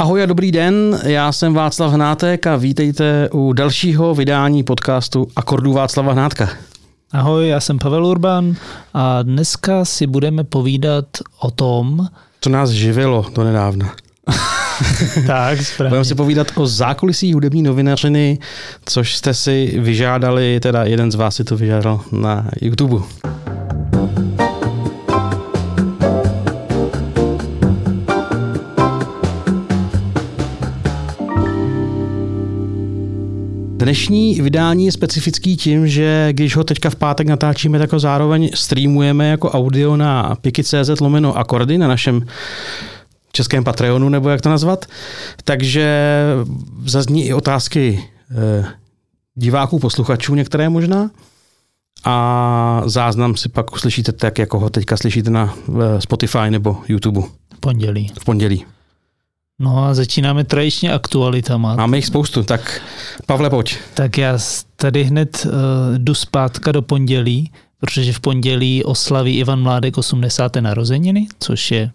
Ahoj a dobrý den, já jsem Václav Hnátek a vítejte u dalšího vydání podcastu Akordů Václava Hnátka. Ahoj, já jsem Pavel Urban a dneska si budeme povídat o tom, co nás živilo do nedávna. Tak, správně. Budeme si povídat o zákulisí hudební novinařiny, což jste si vyžádali, teda jeden z vás si to vyžádal na YouTube. Dnešní vydání je specifický tím, že když ho teďka v pátek natáčíme, tak ho zároveň streamujeme jako audio na piky.cz/akordy na našem českém Patreonu, nebo jak to nazvat. Takže zazní i otázky diváků, posluchačů některé možná. A záznam si pak uslyšíte tak, jako ho teďka slyšíte na Spotify nebo YouTube. V pondělí. No a začínáme tradičně aktualitama. Máme jich spoustu, tak Pavle, pojď. Tak já tady hned jdu zpátka do pondělí, protože v pondělí oslaví Ivan Mládek 80. narozeniny, což je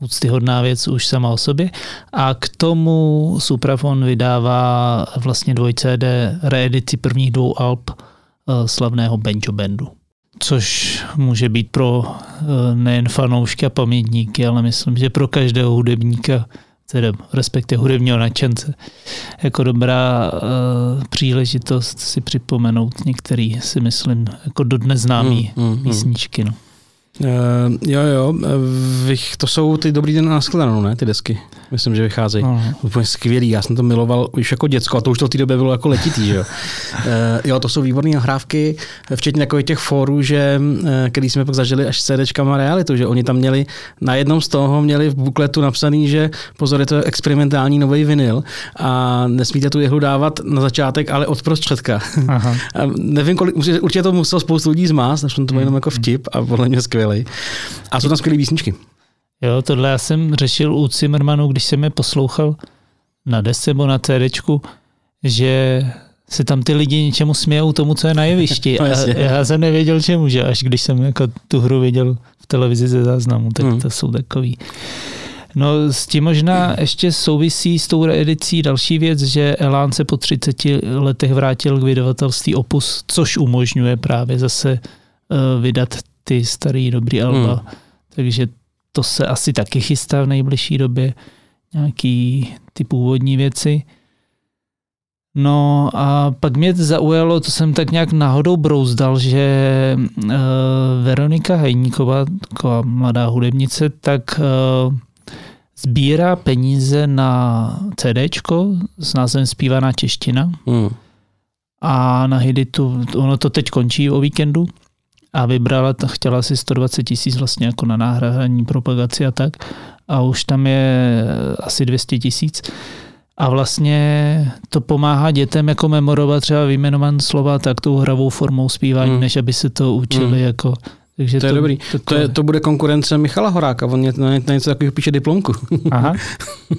úctyhodná věc už sama o sobě. A k tomu Suprafon vydává vlastně 2 CD reedici prvních 2 alb slavného Benjo Bandu. Což může být pro nejen fanoušky a pamětníky, ale myslím, že pro každého hudebníka, tedy respektive hudebního nadšence, jako dobrá příležitost si připomenout některý, si myslím, jako dodnes známý písničky. No. Jo, to jsou ty Dobrý den na shledanou, ne, ty desky. Myslím, že vycházejí. Úplně skvělý, já jsem to miloval už jako děcko a to už to v té době bylo jako letitý, že jo. Jo, to jsou výborné nahrávky, včetně takových těch fórů, že, který jsme pak zažili až s CDčkama realitu, že oni tam měli, na jednom z toho měli v bukletu napsaný, že pozor, je to experimentální nový vinyl a nesmíte tu jehlu dávat na začátek, ale od prostředka. Aha. Nevím, kolik, určitě to muselo spoustu lidí zmást, až to byl jenom jako vtip a podle mě skvělý. A jsou tam skvělý písničky. Jo, tohle já jsem řešil u Cimrmanů, když jsem je poslouchal na desce nebo na CDčku, že se tam ty lidi něčemu smějou tomu, co je na jevišti. No, a já jsem nevěděl čemu, že až když jsem jako tu hru viděl v televizi ze záznamu, tak to jsou takový. No s tím možná ještě souvisí s tou reedicí další věc, že Elán se po 30 letech vrátil k vydavatelství Opus, což umožňuje právě zase vydat ty starý dobrý alba. Takže to se asi taky chystá v nejbližší době. Nějaký ty původní věci. No a pak mě zaujalo, to jsem tak nějak náhodou brouzdal, že Veronika Hajníková, taková mladá hudebnice, tak sbírá peníze na CDčko s názvem Zpívaná čeština. A na Hiditu, ono to teď končí o víkendu, a vybrala, chtěla asi 120 000 vlastně jako na náhradní propagaci a tak. A už tam je asi 200 000. A vlastně to pomáhá dětem jako memorovat třeba vyjmenované slova tak tou hravou formou zpívání, než aby se to učili jako. Takže to je dobrý. To bude konkurence Michala Horáka, on na něco takového píše diplomku. Aha,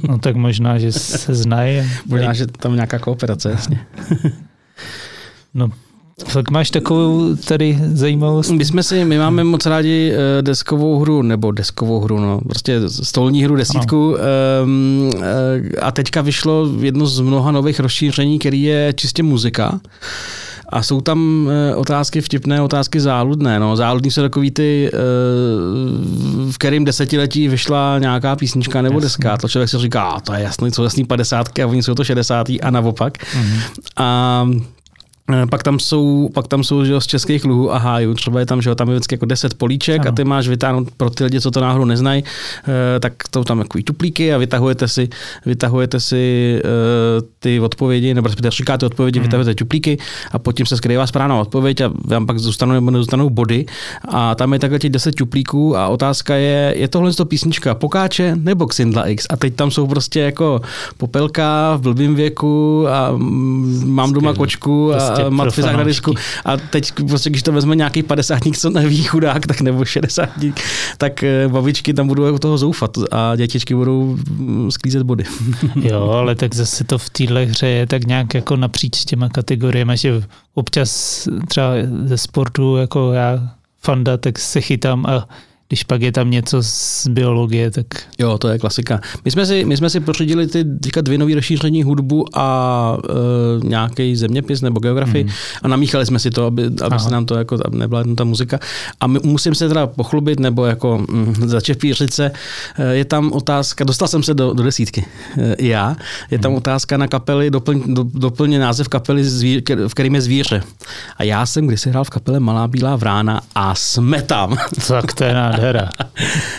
no tak možná, že se znají. Možná, že tam nějaká kooperace, jasně. No, tak máš takovou tady zajímavost? My máme moc rádi deskovou hru, no, prostě stolní hru, desítku. A teďka vyšlo jedno z mnoha nových rozšíření, který je čistě muzika. A jsou tam otázky vtipné, otázky záludné. No. Záludní jsou takový ty, v kterým 10letí vyšla nějaká písnička nebo deska. To člověk si říká, to je jasný, jsou jasný 50 a oni jsou to 60 a naopak. A Pak tam jsou že jo, z českých luhů a hájů, třeba je tam, že jo, tam je vždycky jako 10 políček a ty máš vytáhnout pro ty lidi, co to náhodou neznají, tak to tam jako i tuplíky a vytahujete si ty odpovědi, nebo říkáte odpovědi, vytahujete tuplíky a pod tím se skrývá správná odpověď a vám pak zůstanou body a tam je takhle těch 10 tuplíků a otázka je tohle to písnička Pokáče nebo Xindla X a teď tam jsou prostě jako Popelka v blbým věku a Mám doma kočku a Matfisa na disku. A teď, prostě, když to vezme nějaký 50-tník, co neví chudák, tak nebo 60-tník, tak babičky tam budou toho zoufat a dětičky budou sklízet body. Jo, ale tak zase to v téhle hře je tak nějak jako napříč těma kategoriemi, že občas třeba ze sportu, jako já, fanda, tak se chytám a když pak je tam něco z biologie, tak... Jo, to je klasika. My jsme si pořídili teďka dvě nový rozšíření hudbu a nějaký zeměpis nebo geografii a namíchali jsme si to, aby se nám to jako nebyla ta muzika. A musím se teda pochlubit nebo jako začepířit se. Je tam otázka, dostal jsem se do 10. Já. Je tam otázka na kapely, doplně název kapely, v kterým je zvíře. A já jsem kdysi hrál v kapele Malá Bílá Vrána a jsme tam. Tak to je nádhera.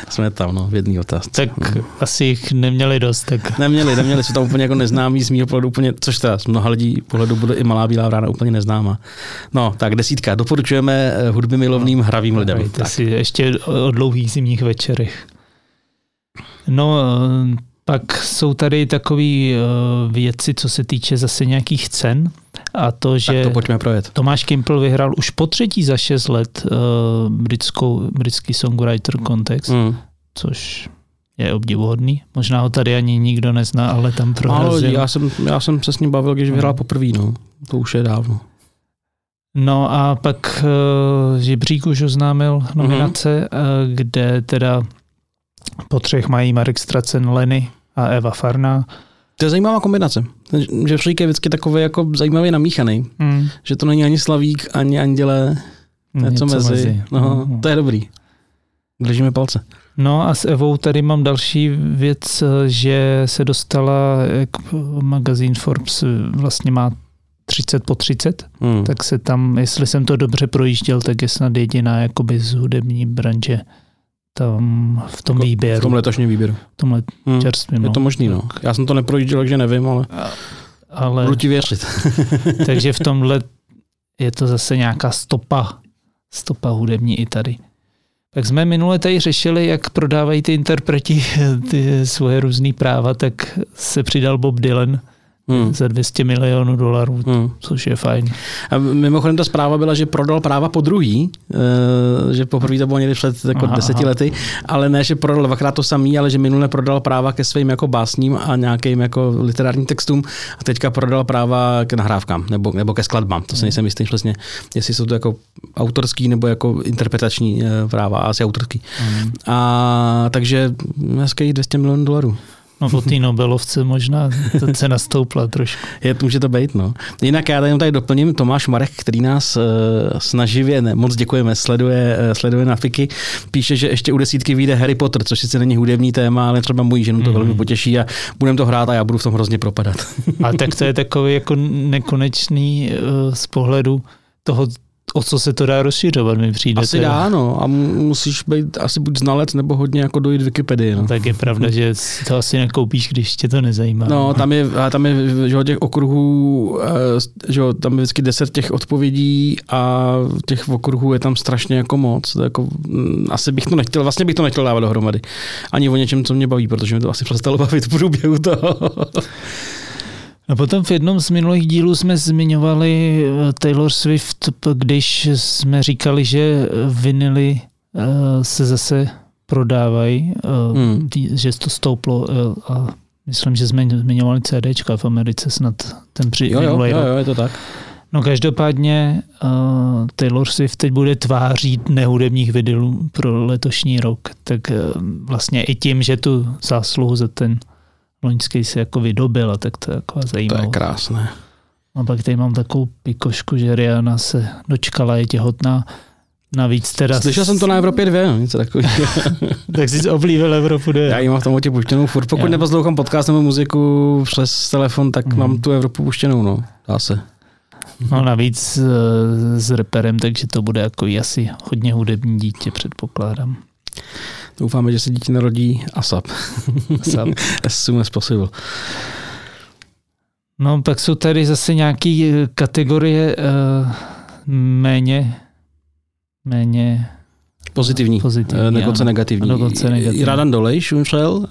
Jsme tam, no, v jedné otázce. Tak asi jich neměli dost. Tak. Neměli, jsou tam úplně jako neznámí z mýho pohledu úplně, což teda z mnoha lidí pohledu bude i Malá Bílá Vrána úplně neznámá. No, tak 10. Doporučujeme hudby milovným hravým lidem. Tak. Si ještě o dlouhých zimních večerech. No, pak jsou tady takový věci, co se týče zase nějakých cen. A to, že to Tomáš Kimpel vyhrál už po 3. za 6 let britský songwriter contest, což je obdivuhodný. Možná ho tady ani nikdo nezná, ale tam prohrazil. Já jsem se s ním bavil, když vyhrál poprvé. No. To už je dávno. No a pak Žebřík už oznámil nominace, kde teda po 3 mají Marek Stracen, Lenny a Eva Farná. To je zajímavá kombinace. Žebřík je vždycky takový jako zajímavě namíchaný. Že to není ani Slavík, ani Anděle, něco mezi. No, to je dobrý. Držíme palce. No a s Evou tady mám další věc, že se dostala, jak magazín Forbes vlastně má 30 po 30, tak se tam, jestli jsem to dobře projížděl, tak je snad jediná jakoby z hudební branže tam v tom jako výběru. V tom letošním výběru. V tomhle čerstvím. Je to možný, no. Já jsem to neprojížděl, takže nevím, ale budu ti věřit. Takže v tomhle je to zase nějaká stopa hudební i tady. Tak jsme minule tady řešili, jak prodávají ty interpreti ty svoje různý práva, tak se přidal Bob Dylan za $200 milionů, což je fajn. A mimochodem ta zpráva byla, že prodal práva podruhý, že poprvé to bylo někdy před jako 10 lety, ale ne, že prodal dvakrát to samý, ale že minule prodal práva ke svým jako básním a nějakým jako literárním textům a teďka prodal práva k nahrávkám nebo ke skladbám. To si nejsem jistý přesně, jestli jsou to jako autorský nebo jako interpretační práva, asi autorský. A takže hezkých $200 milionů. No po té Nobelovce možná ta cena stoupla trošku. Může to být, no. Jinak já tady doplním Tomáš Marek, který nás snaživě, moc děkujeme, sleduje na Fiky, píše, že ještě u 10 vyjde Harry Potter, což sice není hudební téma, ale třeba moji ženu to velmi potěší a budeme to hrát a já budu v tom hrozně propadat. A tak to je takový jako nekonečný z pohledu toho, o co se to dá rozšířovat, mi přijde. Asi dá, no. A musíš být asi buď znalec, nebo hodně jako dojít Wikipedii. No. Tak je pravda, že to asi nekoupíš, když tě to nezajímá. No, tam je že, těch okruhů, že, tam je vždycky 10 těch odpovědí a těch okruhů je tam strašně jako moc. Jako, asi bych to nechtěl, vlastně bych to nechtěl dávat dohromady. Ani o něčem, co mě baví, protože mě to asi přestalo bavit v průběhu toho. A potom v jednom z minulých dílů jsme zmiňovali Taylor Swift, když jsme říkali, že vinily se zase prodávají, že to stouplo a myslím, že jsme zmiňovali CDčka v Americe snad ten minulý rok. Jo, je to tak. No každopádně Taylor Swift teď bude tváří nehudebních vinylů pro letošní rok, tak vlastně i tím, že tu zásluhu za ten loňský se jako vydobil, tak to je jako zajímavé. To je krásné. A pak tady mám takovou pikošku, že Rihanna se dočkala, je těhotná. Navíc teda... Slyšel jsem to na Evropě 2, no, něco takového. Tak jsi oblíbil Evropu 2. Já ji mám v tom tě puštěnou furt. Pokud neposlouchám podcast nebo muziku přes telefon, tak mám tu Evropu puštěnou, no. Dá se. No navíc s reperem, takže to bude jako asi hodně hudební dítě, předpokládám. Doufáme, že se dítě narodí Asap. As soon as possible. No, pak jsou tady zase nějaké kategorie méně pozitivní a dokonce negativní. Radan Dolejš umřel,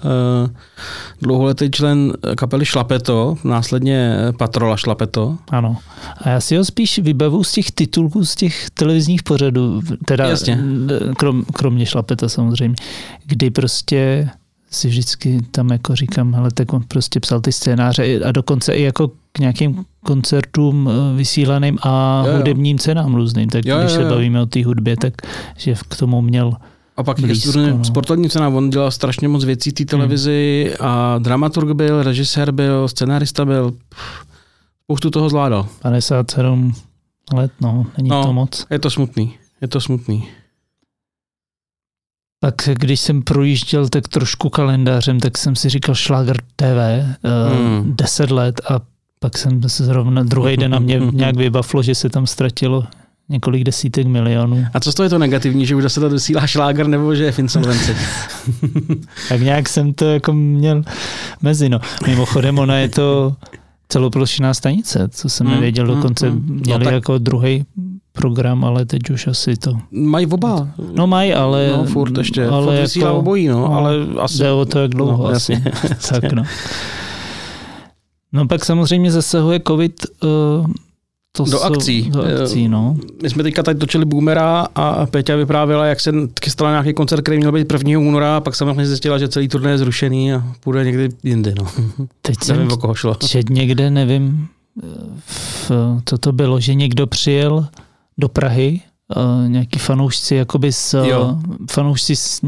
dlouholetý člen kapely Šlapeto, následně Patrola Šlapeto. Ano. A já si ho spíš vybavu z těch titulků, z těch televizních pořadů, teda kromě Šlapeta samozřejmě, kdy prostě si vždycky tam jako říkám, hele, tak on prostě psal ty scénáře a dokonce i jako k nějakým koncertům vysílaným a hudebním cenám různým. Tak když se bavíme o té hudbě, tak že k tomu měl A pak ještě sportovní cena, on dělal strašně moc věcí té televizi a dramaturg byl, režisér byl, scenárista byl, spoustu toho zvládal. 57 let, no, není to moc. Je to smutný. Tak když jsem projížděl tak trošku kalendářem, tak jsem si říkal Schlágr TV 10 let a pak jsem se zrovna druhý den na mě nějak vybavilo, že se tam ztratilo několik desítek milionů. A co z toho je to negativní, že už zase to dosílá Schlágr nebo že je v insolvenci? Tak nějak jsem to jako měl mezi. No. Mimochodem ona je to celoplošná stanice, co jsem nevěděl dokonce. Měli jako druhý program, ale teď už asi to... Mají oba. No mají, ale... No furt ještě. Ale furt vysílá jako, obojí, no. Ale asi... Jde o to, jak dlouho asi. Jasně. Tak no. No pak samozřejmě zasahuje covid... Do akcí. My jsme teďka tady točili Boomera a Peťa vyprávěla, jak se chystala nějaký koncert, který měl být 1. února a pak samozřejmě zjistila, že celý turné je zrušený a půjde někdy jindy. No. Teď nevím, o koho šlo. Teď někde, nevím, co to bylo, že někdo přijel do Prahy, nějaký fanoušci, jakoby fanoušci z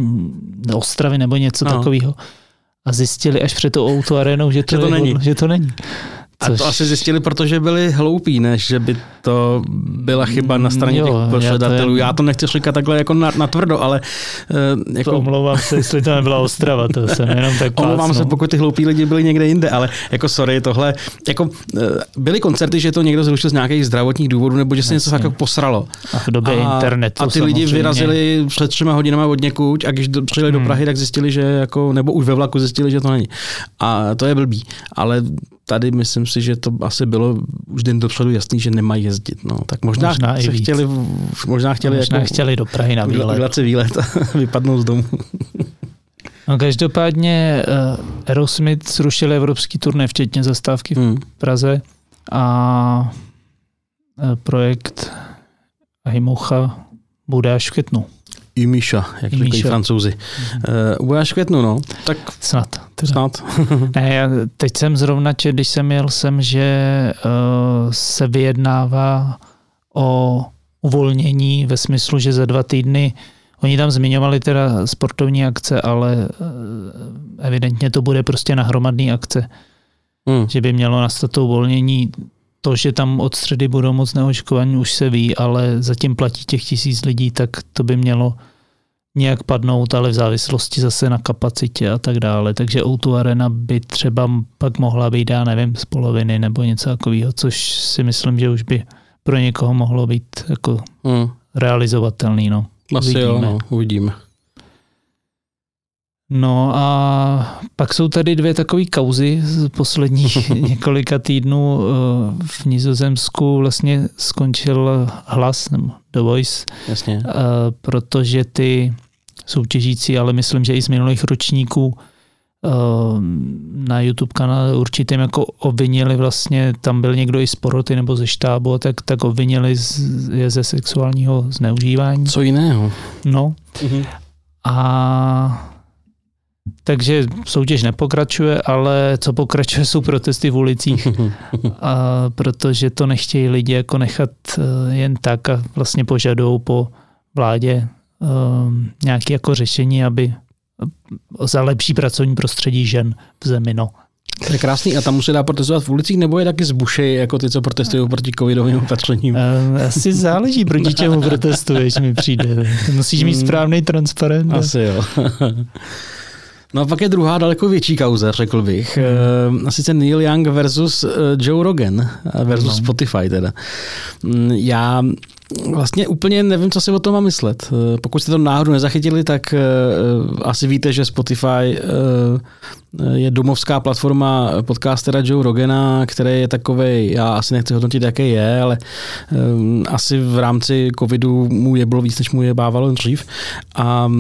Ostravy nebo něco takového a zjistili až před tou auto arenou, že to není. Což... A to asi zjistili, protože byli hloupí, než že by to byla chyba na straně těch pořadatelů. Já to nechci říkat takhle jako natvrdo, ale... To omlouvám se, jestli to nebyla Ostrava, to jsem jenom tak plácnul. Omlouvám se, pokud ty hloupí lidi byli někde jinde, ale jako sorry, tohle... Jako, byly koncerty, že to někdo zrušil z nějakých zdravotních důvodů, nebo že se něco tak posralo. A v době internetu a ty lidi vyrazili před 3 hodinami od někud a když přijeli do Prahy, tak zjistili, že jako... Nebo už ve vlaku zjistili, že to není. A to je blbý, ale... Tady myslím si, že to asi bylo už den dopředu jasný, že nemají jezdit. No, tak možná i víc. Možná chtěli do Prahy na výlet. Udělat si výlet a vypadnout z domu. No, každopádně Aerosmith zrušili evropský turné, včetně zastávky v Praze a projekt Himocha bude až v květnu. I Míša, jak říkají Francouzi. Bude až v květnu, no. Tak snad. Ne, já teď jsem zrovna, když jsem jel sem, že se vyjednává o uvolnění ve smyslu, že za 2 týdny, oni tam zmiňovali teda sportovní akce, ale evidentně to bude prostě na hromadný akce. Že by mělo nastat to uvolnění. To, že tam od středy budou moc neočkovaní, už se ví, ale zatím platí těch 1000 lidí, tak to by mělo nějak padnout, ale v závislosti zase na kapacitě a tak dále. Takže O2 Arena by třeba pak mohla být, já nevím, z poloviny nebo něco takového, což si myslím, že už by pro někoho mohlo být jako realizovatelný. No. Uvidíme. No a pak jsou tady 2 takové kauzy z posledních několika týdnů. V Nizozemsku vlastně skončil Hlas, nebo The Voice, jasně. Protože ty soutěžící, ale myslím, že i z minulých ročníků na YouTube kanále určitým jako obvinili vlastně, tam byl někdo i z poroty nebo ze štábu, tak obvinili je ze sexuálního zneužívání. Co jiného. No. Mhm. A takže soutěž nepokračuje, ale co pokračuje, jsou protesty v ulicích, protože to nechtějí lidi jako nechat jen tak a vlastně požadují po vládě nějaké jako řešení, aby za lepší pracovní prostředí žen v zemi. No. To je krásný. A tam musí dá protestovat v ulicích, nebo je taky zbušej, jako ty, co protestují proti covidovým opatřením? Asi záleží, proti čemu protestuješ, mi přijde. Musíš mít správný transparent. Asi jo. No a pak je druhá daleko větší kauza, řekl bych. Sice Neil Young versus Joe Rogan versus Spotify teda. Já vlastně úplně nevím, co si o tom mám myslet. Pokud jste to náhodou nezachytili, tak asi víte, že Spotify je domovská platforma podcastera Joe Rogana, který je takovej, já asi nechci hodnotit, jaký je, ale asi v rámci covidu mu je bylo víc, než mu je bávalo dřív. A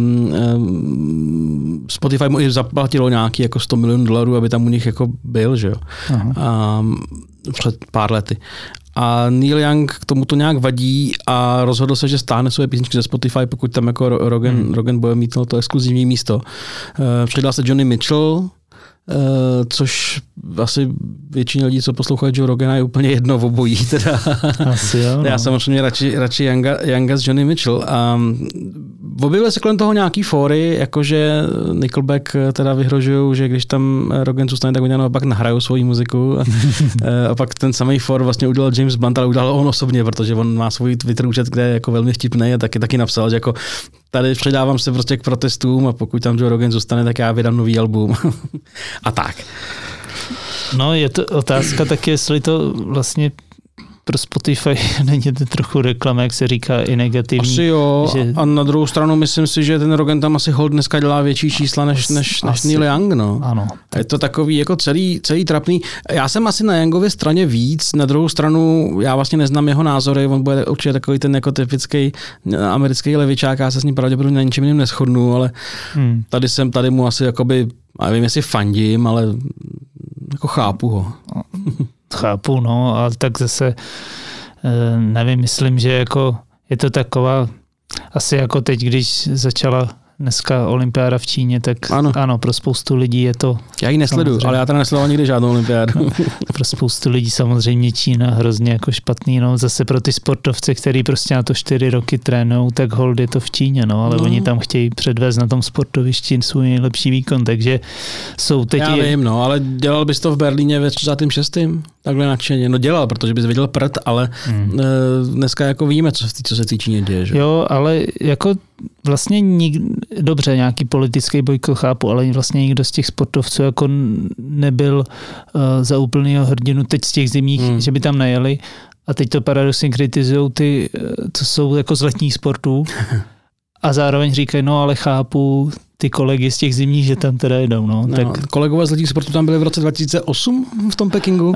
Spotify mu i zaplatilo nějaký jako $100 milionů, aby tam u nich jako byl, že jo. Před pár lety. A Neil Young k tomu to nějak vadí a rozhodl se, že stáhne své písničky ze Spotify, pokud tam jako Rogan bude mít to exkluzivní místo. Přidal se Johnny Mitchell, což asi většině lidí, co poslouchají Joe Rogana, je úplně jedno v obojí. Teda. Asi jo, no. Já samozřejmě radši Younga s Johnny Mitchell. A Objevily se kolem toho nějaký fóry, jakože Nickelback teda vyhrožují, že když tam Rogan zůstane, tak oni naopak nahrajou svoji muziku. A pak ten samý fór vlastně udělal James Blunt, ale udělal on osobně, protože on má svůj Twitter účet, kde je jako velmi vtipný a taky napsal, že jako tady přidávám se prostě k protestům a pokud tam Joe Rogan zůstane, tak já vydám nový album. A tak. No je to otázka taky, jestli to vlastně pro Spotify není to trochu reklama, jak se říká, i negativní. Asi jo, že... a na druhou stranu myslím si, že ten Rogan tam asi hold dneska dělá větší čísla než Neil Young. No. Ano. Je to takový jako celý trapný. Já jsem asi na Youngově straně víc, na druhou stranu já vlastně neznám jeho názory, on bude určitě takový ten jako typický americký levičák, já se s ním pravděpodobně na ničem jiným neshodnu, ale tady mu asi jakoby, já nevím, jestli fandím, ale jako chápu ho. Chápu, no, ale tak zase nevím, myslím, že jako je to taková, asi jako teď, když začala dneska olympiáda v Číně, tak ano, pro spoustu lidí je to... Já ji nesleduju, ale já teda nesledoval nikdy žádnou olympiádu. Pro spoustu lidí samozřejmě Čína hrozně jako špatný, no, zase pro ty sportovce, který prostě na to 4 roky trénujou, tak hold je to v Číně, no, ale oni tam chtějí předvést na tom sportovišti svůj nejlepší výkon, takže jsou teď... Já vím, no, ale dělal bys to v Berlíně ve 36. Takhle nadšeně. No dělal, protože bys viděl prd, ale dneska jako víme, co se Číně děje, že? Jo, ale jako vlastně dobře, nějaký politický bojkot chápu, ale vlastně nikdo z těch sportovců jako nebyl za úplného hrdinu teď z těch zimních, že by tam najeli. A teď to paradoxně kritizují ty, co jsou jako z letních sportů. A zároveň říkají, no ale chápu ty kolegy z těch zimních, že tam teda jedou. No, tak... Kolegové z letních sportů tam byli v roce 2008 v tom Pekingu?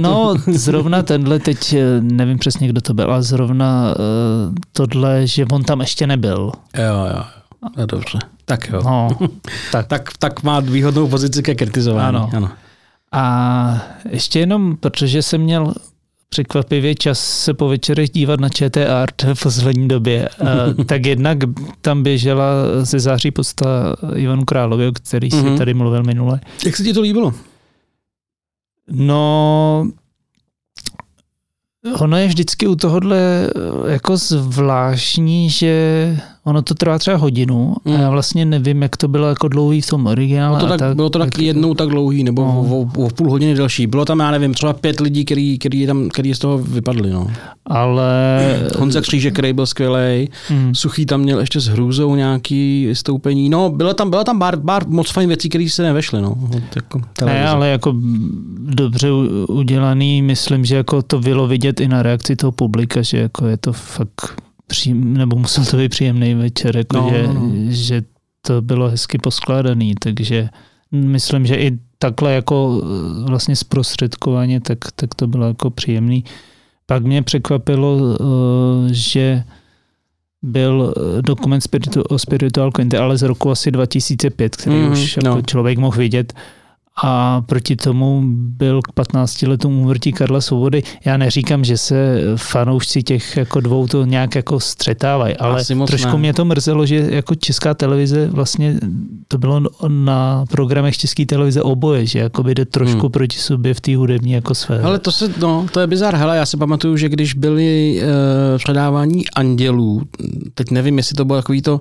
No, zrovna tenhle, teď nevím přesně, kdo to byl, ale zrovna tohle, že on tam ještě nebyl. Jo, dobře. Tak jo. No, tak má výhodnou pozici ke kritizování. Ano. A ještě jenom, protože jsem měl překvapivě čas se po večerech dívat na ČT Art v poslední době. Tak jednak tam běžela ze září podsta Ivanu Královi, o který si tady mluvil minule. Jak se ti to líbilo? No, ono je vždycky u tohohle jako zvláštní, že ono to trvá třeba hodinu a já vlastně nevím, jak to bylo jako dlouhý v tom originále. Bylo to tak jednou tak dlouhý, nebo o půl hodiny delší. Bylo tam, já nevím, třeba 5 lidí, který z toho vypadli. No. Ale... Honza Křížek, který byl skvělej, Suchý tam měl ještě s Hrůzou nějaký vystoupení. No, byla tam pár moc fajn věcí, které se nevešly. No. Ne, ale jako dobře udělaný, myslím, že jako to bylo vidět i na reakci toho publika, že jako je to fakt... nebo musel to být příjemný večer, jako že to bylo hezky poskládaný, takže myslím, že i takhle jako vlastně zprostředkovaně, tak to bylo jako příjemný. Pak mě překvapilo, že byl dokument o Spiritual Quintet, ale z roku asi 2005, který už jako člověk mohl vidět. A proti tomu byl k 15 letům úmrtí Karla Svobody. Já neříkám, že se fanoušci těch jako dvou to nějak jako střetávají, ale trošku mě to mrzelo, že jako Česká televize vlastně to bylo na programech České televize oboje, že jakoby jde trošku proti sobě v té hudební jako sféře. Ale to je bizar. Hele, já si pamatuju, že když byly předávání Andělů, teď nevím, jestli to bylo takový to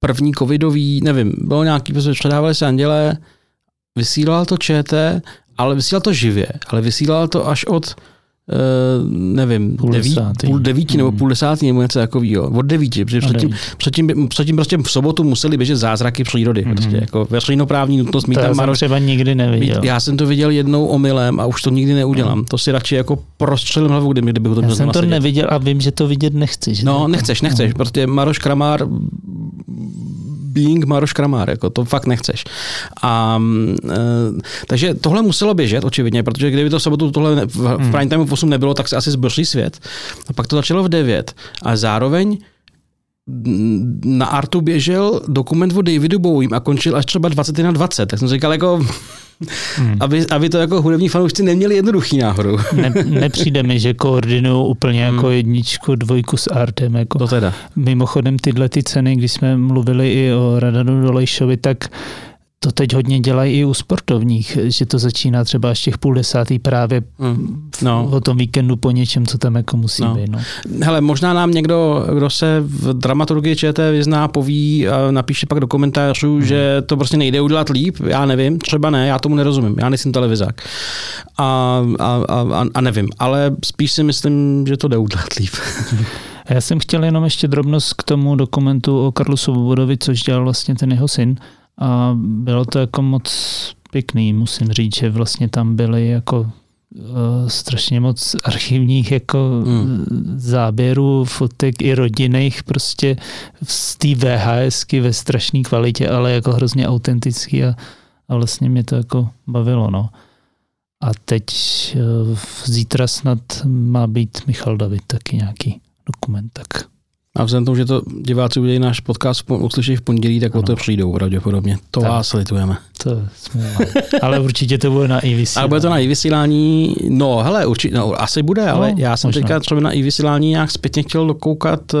první covidový, nevím, bylo nějaký, předávali se Anděle, vysílal to ČT, ale vysílal to živě, ale vysílal to až od, nevím, půl devíti nebo půl desátý nebo něco takového. Od 9, protože předtím prostě v sobotu museli běžet Zázraky přírody. Prostě jako veřejnoprávní nutnost mít tam třeba nikdy neviděl. Já jsem to viděl jednou omylem a už to nikdy neudělám. To si radši jako prostřelím hlavu, kdyby ho to měl. Já jsem to neviděl a vím, že to vidět nechci. Že no, nechceš, protože Maroš Kramár Being Maroš Kramár, jako to fakt nechceš. Takže tohle muselo běžet, očividně, protože kdyby to v sobotu tohle v prime timeu v 8 nebylo, tak se asi zbrošlí svět. A pak to začalo v 9. A zároveň na Artu běžel dokument o Davidu Bowiem a končil až třeba 21:20. Tak jsem říkal, jako... Aby to jako hudební fanoušci neměli jednoduchý náhodou. Nepřijde mi, že koordinuju úplně jako jedničku, dvojku s Artem. Jako. To teda. Mimochodem tyhle ty ceny, když jsme mluvili i o Radanu Dolejšovi, tak To teď hodně dělají i u sportovních, že to začíná třeba až těch 9:30 právě o tom víkendu po něčem, co tam jako musí být. No. Hele, možná nám někdo, kdo se v dramaturgii ČT vyzná, poví a napíše pak do komentářů, že to prostě nejde udělat líp, já nevím, třeba ne, já tomu nerozumím, já nejsem televizák a nevím, ale spíš si myslím, že to jde udělat líp. Já jsem chtěl jenom ještě drobnost k tomu dokumentu o Karlu Svobodovi, což dělal vlastně ten jeho syn. A bylo to jako moc pěkný, musím říct, že vlastně tam byly jako strašně moc archivních jako záběrů, fotek i rodinných prostě z té VHSky ve strašné kvalitě, ale jako hrozně autentický a vlastně mě to jako bavilo, no. A teď zítra snad má být Michal David taky nějaký dokument, tak. A vzhledem tomu, že to diváci udělají náš podcast, uslyší v pondělí, tak ano. O to přijdou pravděpodobně. To tak. Vás litujeme. To jsme ale určitě to bude na iVysílání. Ale bude to na iVysílání, no hele, určitě, no, asi bude, no, ale já jsem možná. Teďka třeba na iVysílání nějak zpětně chtěl dokoukat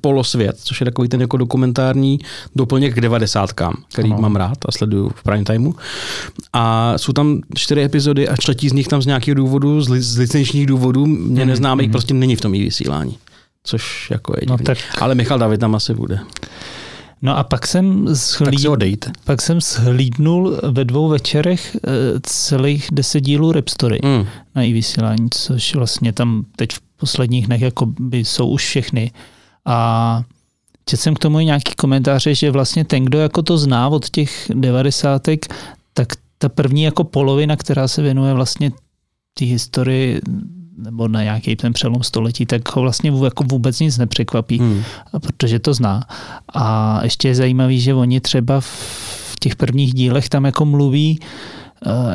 Polosvět, což je takový ten jako dokumentární doplněk k 90kám, který mám rád a sleduju v prime timeu. A jsou tam 4 epizody a 3 z nich tam z nějakého důvodu, z licenčních důvodů, mě neznámých, prostě není v tom iVysílání. Což jako je divný. No, ale Michal David tam asi bude. No a pak jsem shlídnul ve 2 večerech celých 10 dílů Repstory na iVysílání, což vlastně tam teď v posledních dnech jakoby jsou už všechny. A četl jsem k tomu i nějaký komentáře, že vlastně ten, kdo jako to zná od těch 90, tak ta první jako polovina, která se věnuje vlastně té historii nebo na nějaký ten přelom století, tak ho vlastně jako vůbec nic nepřekvapí, protože to zná. A ještě je zajímavý, že oni třeba v těch prvních dílech tam jako mluví,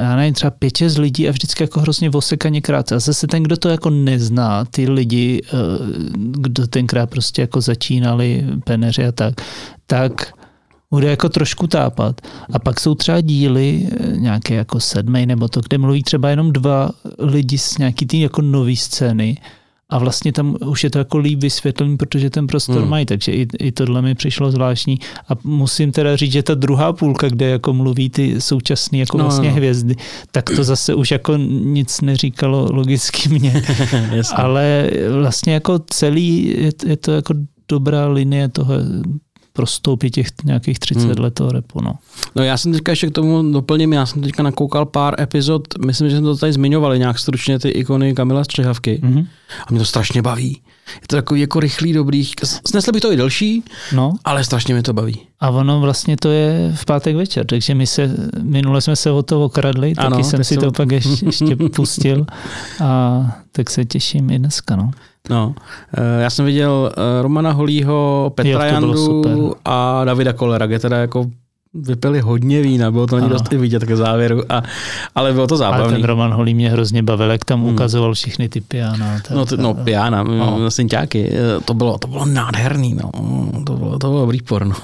já nevím, třeba 5-6 lidí a vždycky jako hrozně osekaně krátce. A zase ten, kdo to jako nezná, ty lidi, kdo tenkrát prostě jako začínali, peneři a tak bude jako trošku tápat. A pak jsou třeba díly, nějaké jako 7 nebo to, kde mluví třeba jenom 2 lidi z nějaký tý jako nový scény. A vlastně tam už je to jako líp vysvětlený, protože ten prostor mají, takže i tohle mi přišlo zvláštní. A musím teda říct, že ta druhá půlka, kde jako mluví ty současné jako vlastně hvězdy, tak to zase už jako nic neříkalo logicky mně. Ale vlastně jako celý je to jako dobrá linie toho prostoupí těch nějakých 30 let toho repu. No já jsem teďka ještě k tomu doplním, já jsem teďka nakoukal pár epizod, myslím, že jsme to tady zmiňovali nějak stručně, ty ikony Kamila Střihavky. A mě to strašně baví. Je to takový jako rychlý, dobrý, snesl bych to i delší, ale strašně mě to baví. A ono vlastně to je v pátek večer, takže minule jsme se o to okradli, taky ano, jsem si to pak ještě pustil a tak se těším i dneska. No, já jsem viděl Romana Holího, Petra Jandu a Davida Kolera, kde teda jako vypili hodně vína, bylo to ani dost i vidět k závěru, ale bylo to zábavný. Ale ten Roman Holý mě hrozně bavil, jak tam ukazoval všechny ty piana. Piana, synťáky, to bylo nádherný, to bylo dobrý porno.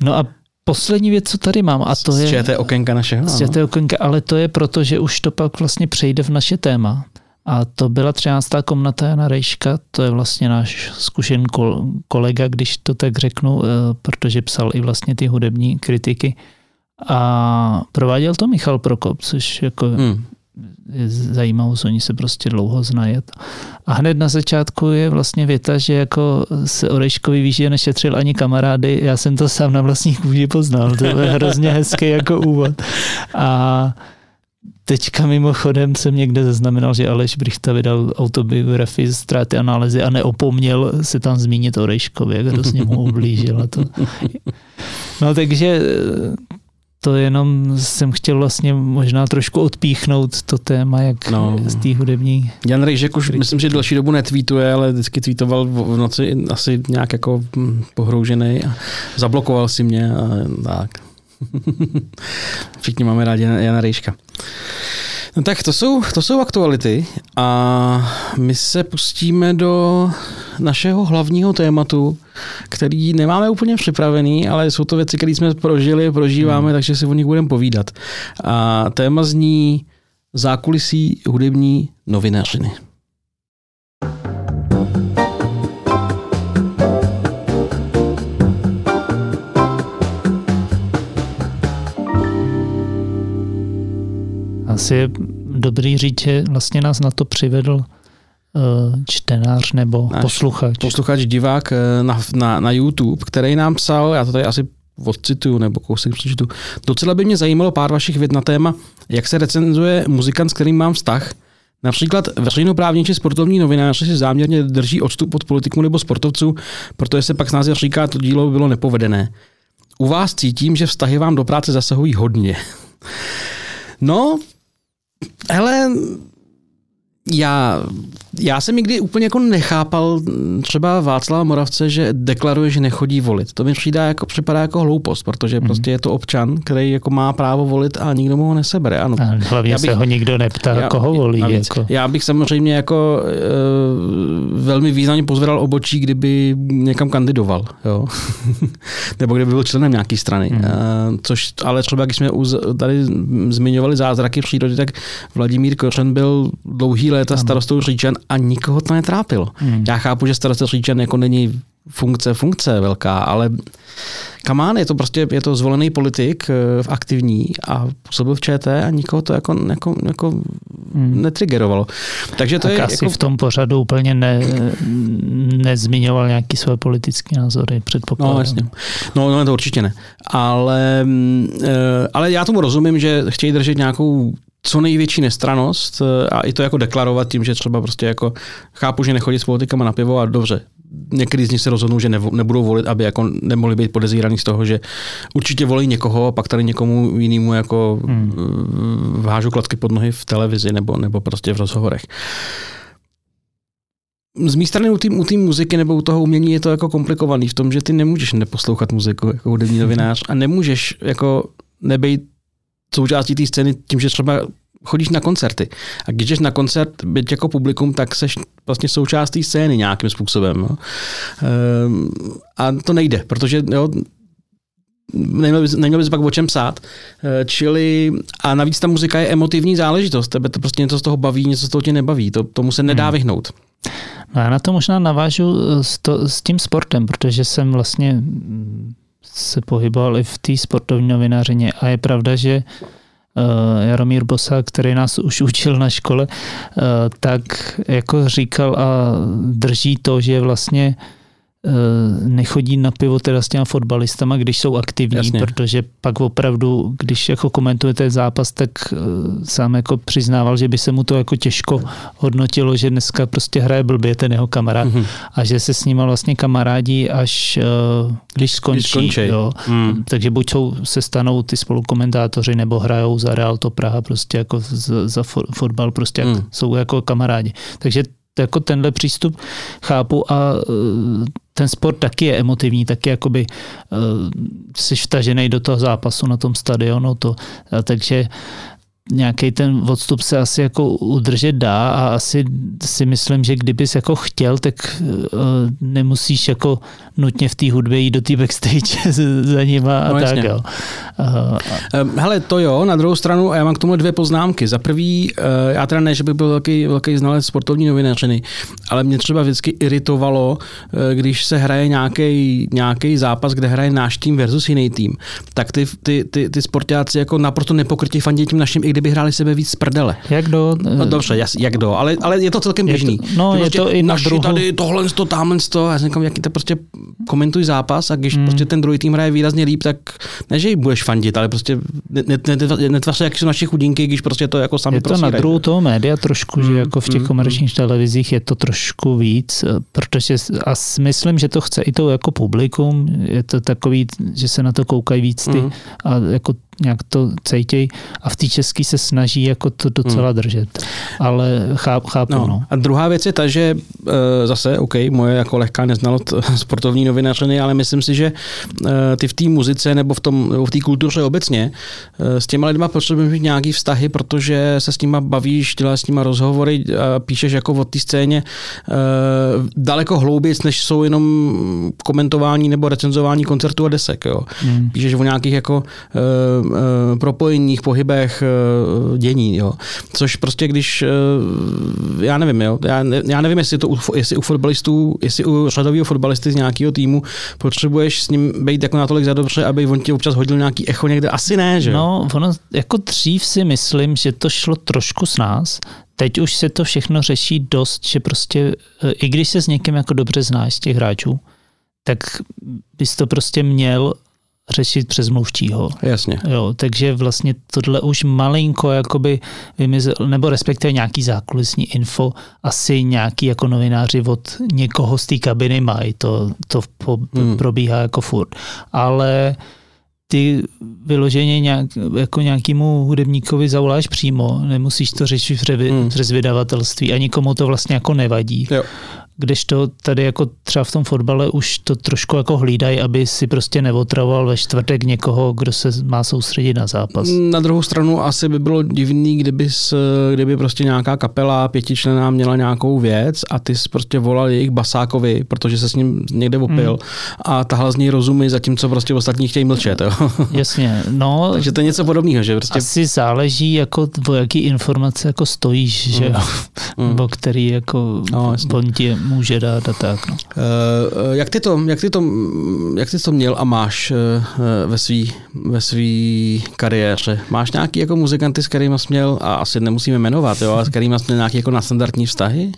No a poslední věc, co tady mám, a to je... Z okénka našeho. Z okénka, ale to je proto, že už to pak vlastně přejde v naše téma. A to byla 13. komnata Jana Rejška, to je vlastně náš zkušený kolega, když to tak řeknu, protože psal i vlastně ty hudební kritiky. A prováděl to Michal Prokop, což jako je zajímavé, oni se prostě dlouho znají. A hned na začátku je vlastně věta, že jako se o Rejškovi ví, že nešetřil ani kamarády, já jsem to sám na vlastní kůži poznal, to je hrozně hezký jako úvod. A teďka mimochodem jsem někde zaznamenal, že Aleš Brichta vydal autobiografii Ztráty a nálezy a neopomněl se tam zmínit o Rejškovi, jak hrozně mu ublížil. To. No takže to jenom jsem chtěl vlastně možná trošku odpíchnout to téma, jak z té hudební... Jan Rejšek už myslím, že další dobu netweetuje, ale vždycky tweetoval v noci asi nějak jako pohroužený a zablokoval si mě a tak... Všichni máme rádi Jana Rejška. No tak to jsou aktuality a my se pustíme do našeho hlavního tématu, který nemáme úplně připravený, ale jsou to věci, které jsme prožíváme, takže si o nich budeme povídat. A téma zní zákulisí hudební novinařiny. Asi je dobrý říct, že vlastně nás na to přivedl čtenář nebo posluchač. Posluchač, divák na YouTube, který nám psal, já to tady asi odcituju nebo kousek přečtu. Docela by mě zajímalo pár vašich věd na téma, jak se recenzuje muzikant, s kterým mám vztah. Například veřejnoprávní či sportovní novináři si záměrně drží odstup od politiků nebo sportovců, protože se pak snáze říká, to dílo bylo nepovedené. U vás cítím, že vztahy vám do práce zasahují hodně. No, hele, já jsem nikdy úplně jako nechápal třeba Václava Moravce, že deklaruje, že nechodí volit. To mi připadá jako hloupost, protože prostě je to občan, který jako má právo volit a nikdo mu ho nesebere. Ano. A hlavně se ho nikdo neptá, koho volí. Jako. Já bych samozřejmě jako velmi významně pozvedal obočí, kdyby někam kandidoval. Jo? Nebo kdyby byl členem nějaké strany. Což, ale třeba, když jsme tady zmiňovali zázraky přírody, tak Vladimír Kořen byl dlouhý léta starostou Říčan a nikoho to netrápilo. Já chápu, že starosta Říčan jako není funkce velká, ale kamán, je to zvolený politik aktivní a působil v ČT a nikoho to jako netrigerovalo. Takže to tak je asi jako... v tom pořadu úplně nezmiňoval nějaký své politické názory, předpokládám. No, jasně. No, to určitě ne. Ale já tomu rozumím, že chtějí držet nějakou co největší nestrannost a i to jako deklarovat tím, že třeba prostě jako chápu, že nechodí s politikama na pivo a dobře. Někdy z nich se rozhodnou, že nebudou volit, aby jako nemohli být podezíraný z toho, že určitě volí někoho a pak tady někomu jinému jako hážou klacky pod nohy v televizi nebo prostě v rozhovorech. Z mé strany u té muziky nebo u toho umění je to jako komplikovaný v tom, že ty nemůžeš neposlouchat muziku jako hudební novinář a nemůžeš jako nebejt součástí té scény tím, že třeba chodíš na koncerty. A když jdeš na koncert, byť jako publikum, tak seš vlastně součástí scény nějakým způsobem. No. A to nejde, protože jo, neměl bys pak o čem psát. Čili, a navíc ta muzika je emotivní záležitost. Tebe to prostě něco z toho baví, něco z toho tě nebaví. Tomu se nedá vyhnout. No já na to možná navážu s tím sportem, protože jsem vlastně se pohyboval i v té sportovní novinářině. A je pravda, že Jaromír Bosa, který nás už učil na škole, tak jako říkal a drží to, že vlastně nechodí na pivo teda s těma fotbalistama, když jsou aktivní, jasně, protože pak opravdu, když jako komentuje ten zápas, tak sám jako přiznával, že by se mu to jako těžko hodnotilo, že dneska prostě hraje blbě ten jeho kamarád a že se s ním vlastně kamarádí až když skončí. Jo. Takže buď se stanou ty spolukomentátoři, nebo hrajou za Real to Praha prostě jako za fotbal, prostě jak jsou jako kamarádi. Takže jako tenhle přístup chápu a ten sport taky je emotivní, taky jakoby jsi vtažený do toho zápasu na tom stadionu. Takže nějaký ten odstup se asi jako udržet dá a asi si myslím, že kdybys jako chtěl, tak nemusíš jako nutně v té hudbě jít do té backstage za nima a tak. Jo. Hele, to jo, na druhou stranu, a já mám k tomu dvě poznámky. Za prvý, já teda ne, že bych byl velký znalec sportovní novinařiny, ale mě třeba vždycky iritovalo, když se hraje nějaký zápas, kde hraje náš tým versus jiný tým, tak ty sportáci jako naprosto nepokrytě fandí tím našim, kdyby hráli sebe víc z prdele. Jak do? No, dobře, jak do, ale je to celkem běžný. No, prostě je to i na druhou. Tady tohle, tamhle, já jsem říkám, jaký to prostě komentuj zápas a když prostě ten druhý tým hraje výrazně líp, tak ne, že jí budeš fandit, ale prostě netvař se, jak jsou naše chudinky, když prostě to jako sami prosírají. Je to na druhou toho média trošku, že jako v těch komerčních televizích je to trošku víc, protože a myslím, že to chce i to jako publikum, je to takový, že se na to koukají víc ty a jako nějak to cejtěj a v té české se snaží jako to docela držet. Ale chápu. No. A druhá věc je ta, že zase, OK, moje jako lehká neznalost sportovní novinařiny, ale myslím si, že ty v té muzice nebo v té kultuře obecně s těma lidma potřebuješ mít nějaký vztahy, protože se s nima bavíš, děláš s nima rozhovory, píšeš jako o té scéně daleko hloubějc, než jsou jenom komentování nebo recenzování koncertů a desek. Jo. Píšeš o nějakých jako propojeních, pohybech dění, jo. Což prostě když, já nevím, jo, já nevím, jestli u fotbalistů, jestli u řadového fotbalisty z nějakého týmu potřebuješ s ním být jako natolik za dobře, aby on ti občas hodil nějaký echo někde, asi ne, že? No, ono, jako dřív si myslím, že to šlo trošku s nás. Teď už se to všechno řeší dost, že prostě, i když se s někým jako dobře znáš z těch hráčů, tak bys to prostě měl řešit přes mluvčího. Jasně. Jo, takže vlastně tohle už malinko jakoby vymizelo, nebo respektive nějaký zákulisní info, asi nějaký jako novináři od někoho z té kabiny mají, to probíhá jako furt. Ale ty vyloženě jako nějakému hudebníkovi zavoláš přímo, nemusíš to řešit přes vydavatelství a nikomu to vlastně jako nevadí. Jo. Kdežto tady jako třeba v tom fotbale už to trošku jako hlídají, aby si prostě neotravoval ve čtvrtek někoho, kdo se má soustředit na zápas. Na druhou stranu asi by bylo divný, kdyby prostě nějaká kapela pětičlená měla nějakou věc a ty jsi prostě volal jejich basákovi, protože se s ním někde opil a tahle z něj rozumy, zatímco prostě ostatní chtějí mlčet. Jo? Jasně. No, takže to je něco podobného, že prostě asi záleží jako o jaký informace jako stojíš, že jo? Bo který jako může dát a tak. No. Jak ty to měl a máš ve svý kariéře? Máš nějaký jako muzikanty, s kterými jsi měl, a asi nemusíme jmenovat, jo, ale s kterými jsi měl nějaký jako nadstandardní vztahy?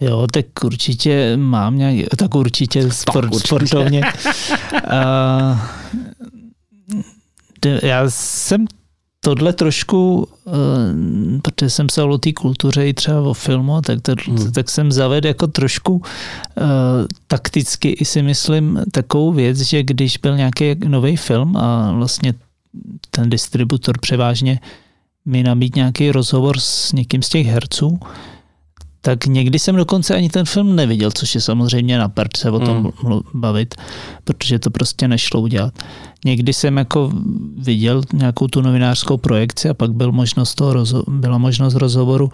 Jo, tak určitě mám nějaký, tak určitě sportovně. Já jsem tohle trošku, protože jsem se o té kultuře i třeba o filmu, tak jsem zavedl jako trošku takticky i si myslím takovou věc, že když byl nějaký nový film a vlastně ten distributor převážně mi nabídl nějaký rozhovor s někým z těch herců, tak někdy jsem dokonce ani ten film neviděl, což je samozřejmě na prd se o tom bavit, protože to prostě nešlo udělat. Někdy jsem jako viděl nějakou tu novinářskou projekci a pak byla možnost rozhovoru,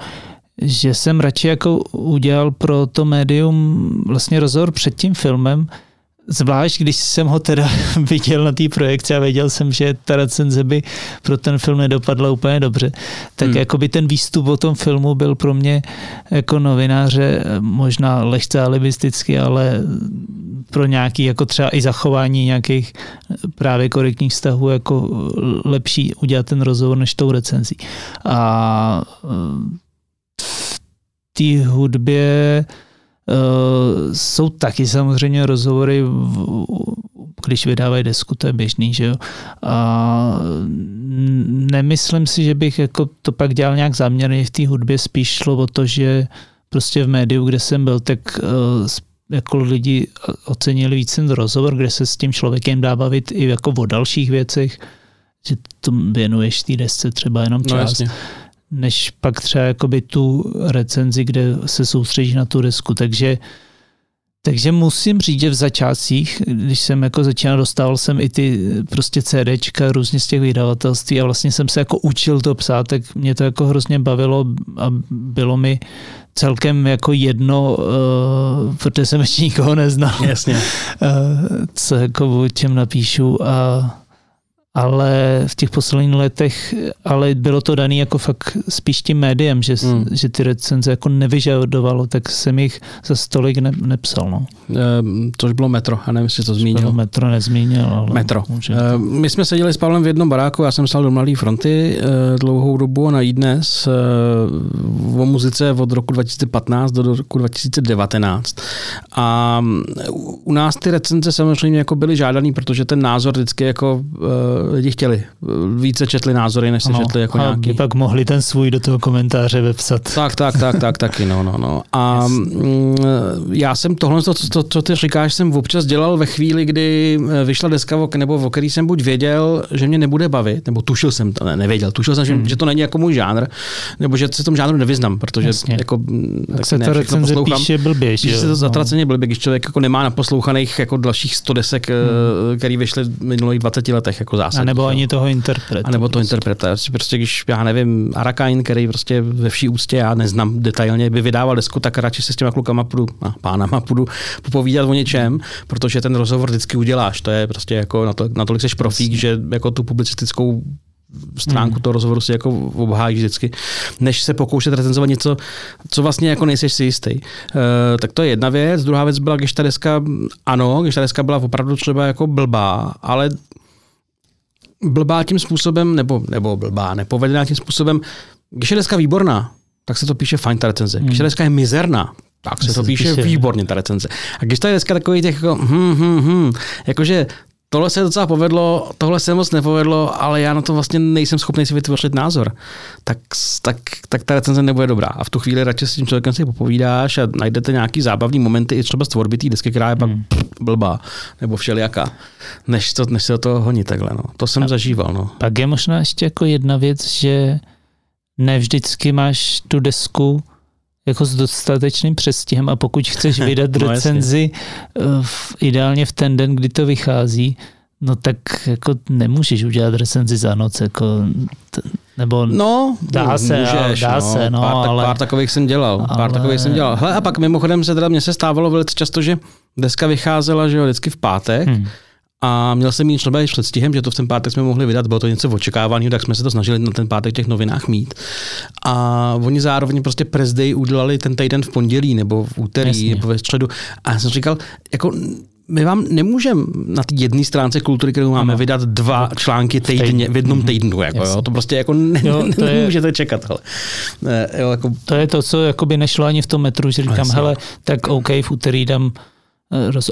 že jsem radši jako udělal pro to médium vlastně rozhovor před tím filmem, zvlášť když jsem ho teda viděl na té projekci a věděl jsem, že ta recenze by pro ten film nedopadla úplně dobře. Tak jako by ten výstup o tom filmu byl pro mě jako novináře možná lehce alibisticky, ale pro nějaký jako třeba i zachování nějakých právě korektních vztahů jako lepší udělat ten rozhovor než tou recenzí. A v té hudbě jsou taky samozřejmě rozhovory, když vydávají desku, to je běžný, že jo. A nemyslím si, že bych jako to pak dělal nějak záměrně v té hudbě, spíš šlo o to, že prostě v médiu, kde jsem byl, tak jako lidi ocenili víc ten rozhovor, kde se s tím člověkem dá bavit i jako o dalších věcech, že to věnuješ té desce třeba jenom část. No, než pak třeba jakoby tu recenzi, kde se soustředí na tu desku. Takže musím říct, že v začátcích, když jsem jako začínal, dostával jsem i ty prostě CDčka různě z těch vydavatelství a vlastně jsem se jako učil to psát, tak mě to jako hrozně bavilo a bylo mi celkem jako jedno, protože jsem ještě nikoho neznal. Jasně. Co jako o čem napíšu a ale v těch posledních letech, ale bylo to daný jako fakt spíš tím médiem, že ty recenze jako nevyžadovalo, tak jsem jich za stolik nepsal. No. Což bylo Metro, já nevím, jestli to zmínil. Metro nezmínil, ale Metro. My jsme seděli s Pavlem v jednom baráku, já jsem psal do Mladé fronty dlouhou dobu na iDNES o muzice od roku 2015 do roku 2019. A u nás ty recenze samozřejmě jako byly žádaný, protože ten názor vždycky jako lidi chtěli. Více četli názory, než se četli jako nějaký. A pak mohli ten svůj do toho komentáře vepsat. Tak, taky, no. A já jsem tohle, co ty říkáš, jsem občas dělal ve chvíli, kdy vyšla deska, nebo o který jsem buď věděl, že mě nebude bavit, nebo tušil jsem, že to není jako můj žánr, nebo že se v tom žánru nevyznám, protože jako tak se ta recenze píše blbě. Píše se to zatraceně blbě, když člověk jako nemá naposlouchaných jako dalších 100 desek, které vyšly v minulých 20 letech jako zásadní. A nebo ani toho interpreta. A nebo to interpreta. Prostě když, já nevím, Arakain, který prostě ve vší úctě, já neznám detailně, by vydával desku, tak radši se s těma klukama půjdu popovídat o něčem, protože ten rozhovor vždycky uděláš. To je prostě jako natolik seš profík, že jako tu publicistickou stránku toho rozhovoru si jako obhájíš vždycky, než se pokoušet recenzovat něco, co vlastně jako nejseš si jistý. Tak to je jedna věc. Druhá věc byla, když ta deska, ano, když ta deska byla opravdu třeba jako blbá, ale blbá tím způsobem, nebo blbá, nepovedená tím způsobem, když je deska výborná, tak se to píše fajn ta recenze. Když je deska je mizerná, tak se to píše výborně ta recenze. A když ta deska takový těch jako jakože tohle se docela povedlo, tohle se moc nepovedlo, ale já na to vlastně nejsem schopný si vytvořit názor. Tak ta recenze nebude dobrá. A v tu chvíli radši s tím člověkem si popovídáš a najdete nějaký zábavný momenty i třeba z tvorby té desky, která je pak blbá nebo všelijaká, než se do toho honí takhle. No. To jsem zažíval. No. Pak je možná ještě jako jedna věc, že ne vždycky máš tu desku jako s dostatečným předstihem a pokud chceš vydat recenzi ideálně v ten den, kdy to vychází, no tak jako nemůžeš udělat recenzi za noc, jako nebo dá se, ale pár takových jsem dělal. Hele, a pak mimochodem se teda mně se stávalo velice často, že deska vycházela, že jo, vždycky v pátek. A měl jsem jít třeba i předstihem, že to v ten pátek jsme mohli vydat, bylo to něco očekávaného, tak jsme se to snažili na ten pátek v těch novinách mít. A oni zároveň prostě press day udělali ten týden v pondělí, nebo v úterý, nebo ve středu. A já jsem říkal, jako my vám nemůžeme na té jedné stránce kultury, kterou máme, vydat dva články týdně, v jednom týdnu. Jako, jo, to prostě jako nemůžete čekat. Jo, jako... To je to, co jakoby nešlo ani v tom metru, že říkám, hele, tak OK, v úterý dám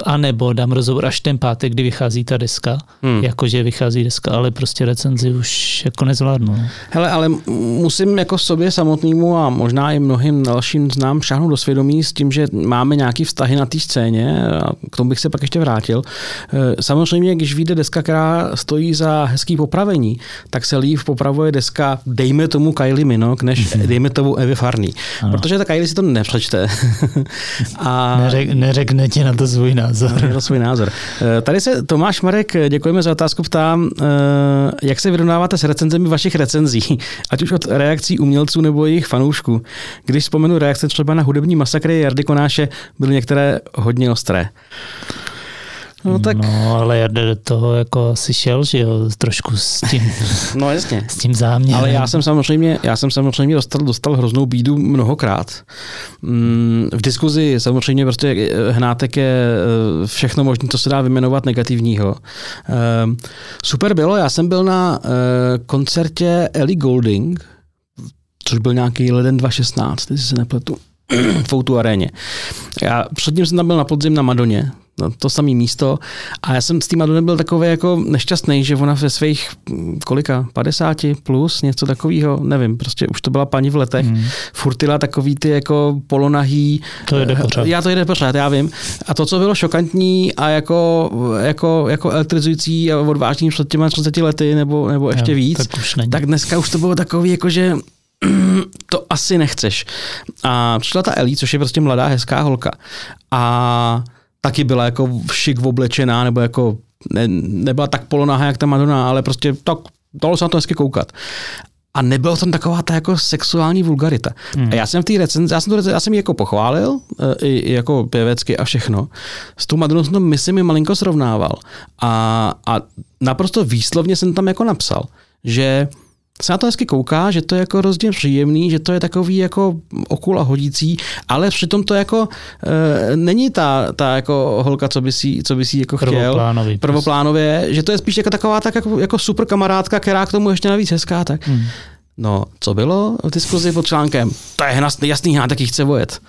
a nebo dám rozhovor až ten pátek, kdy vychází ta deska, jakože vychází deska, ale prostě recenzi už jako nezvládnu. Hele, ale musím jako sobě samotnému a možná i mnohým dalším znám šáhnout do svědomí s tím, že máme nějaký vztahy na té scéně, a k tomu bych se pak ještě vrátil. Samozřejmě, když vyjde deska, která stojí za hezký popravení, tak se líp popravuje deska, dejme tomu Kylie Minogue, než dejme tomu Evy Farný. Ano. Protože ta Kylie si to nepřečte. A... Neřekne ti na to svůj názor. Tady se Tomáš, Marek, děkujeme za otázku, ptám, jak se vyrovnáváte s recenzemi vašich recenzí, ať už od reakcí umělců nebo jejich fanoušků. Když vzpomenu reakce třeba na hudební masakry Jardy Konáše, byly některé hodně ostré. No, ale Jarda do toho jako si šel, že jo, trošku s tím, no, jasně. S tím záměrem. Ale já jsem samozřejmě dostal hroznou bídu mnohokrát. V diskuzi samozřejmě prostě Hnátek je všechno možné, co se dá vyjmenovat negativního. Super bylo, já jsem byl na koncertě Ellie Goulding, což byl nějaký leden 2016, jestli se nepletu, v Outu aréně. Já předtím jsem tam byl na podzim na Madoně, na to samé místo. A já jsem s tím Madonem byl takový jako nešťastný, že ona ve svých 50 plus něco takového, nevím, prostě už to byla paní v letech, furtila takový ty jako polonahý. To jede pořád. Já vím. A to, co bylo šokantní a jako elektrizující a odvážný před těma 30 lety nebo ještě víc, tak dneska už to bylo takový jako, že to asi nechceš. A přišla ta Ellie, což je prostě mladá, hezká holka. A taky byla jako šik oblečená, nebo jako nebyla tak polonahá, jak ta Madonna, ale prostě tak, dalo se na to hezky koukat. A nebyla tam taková ta jako sexuální vulgarita. A já jsem v té recenzi, já jsem ji jako pochválil, i jako pěvecky a všechno. S tou Madonnou jsem ji malinko srovnával. A naprosto výslovně jsem tam jako napsal, že se na to hezky kouká, že to je jako rozdíl příjemný, že to je takový jako okula hodící, ale přitom to jako není ta jako holka, co by si jako chtěl prvoplánově, že to je spíš jako taková tak jako super kamarádka, která k tomu ještě navíc hezká. Tak. No, co bylo v diskuzi pod článkem? To je jasný, Hnátek ji chce vojet.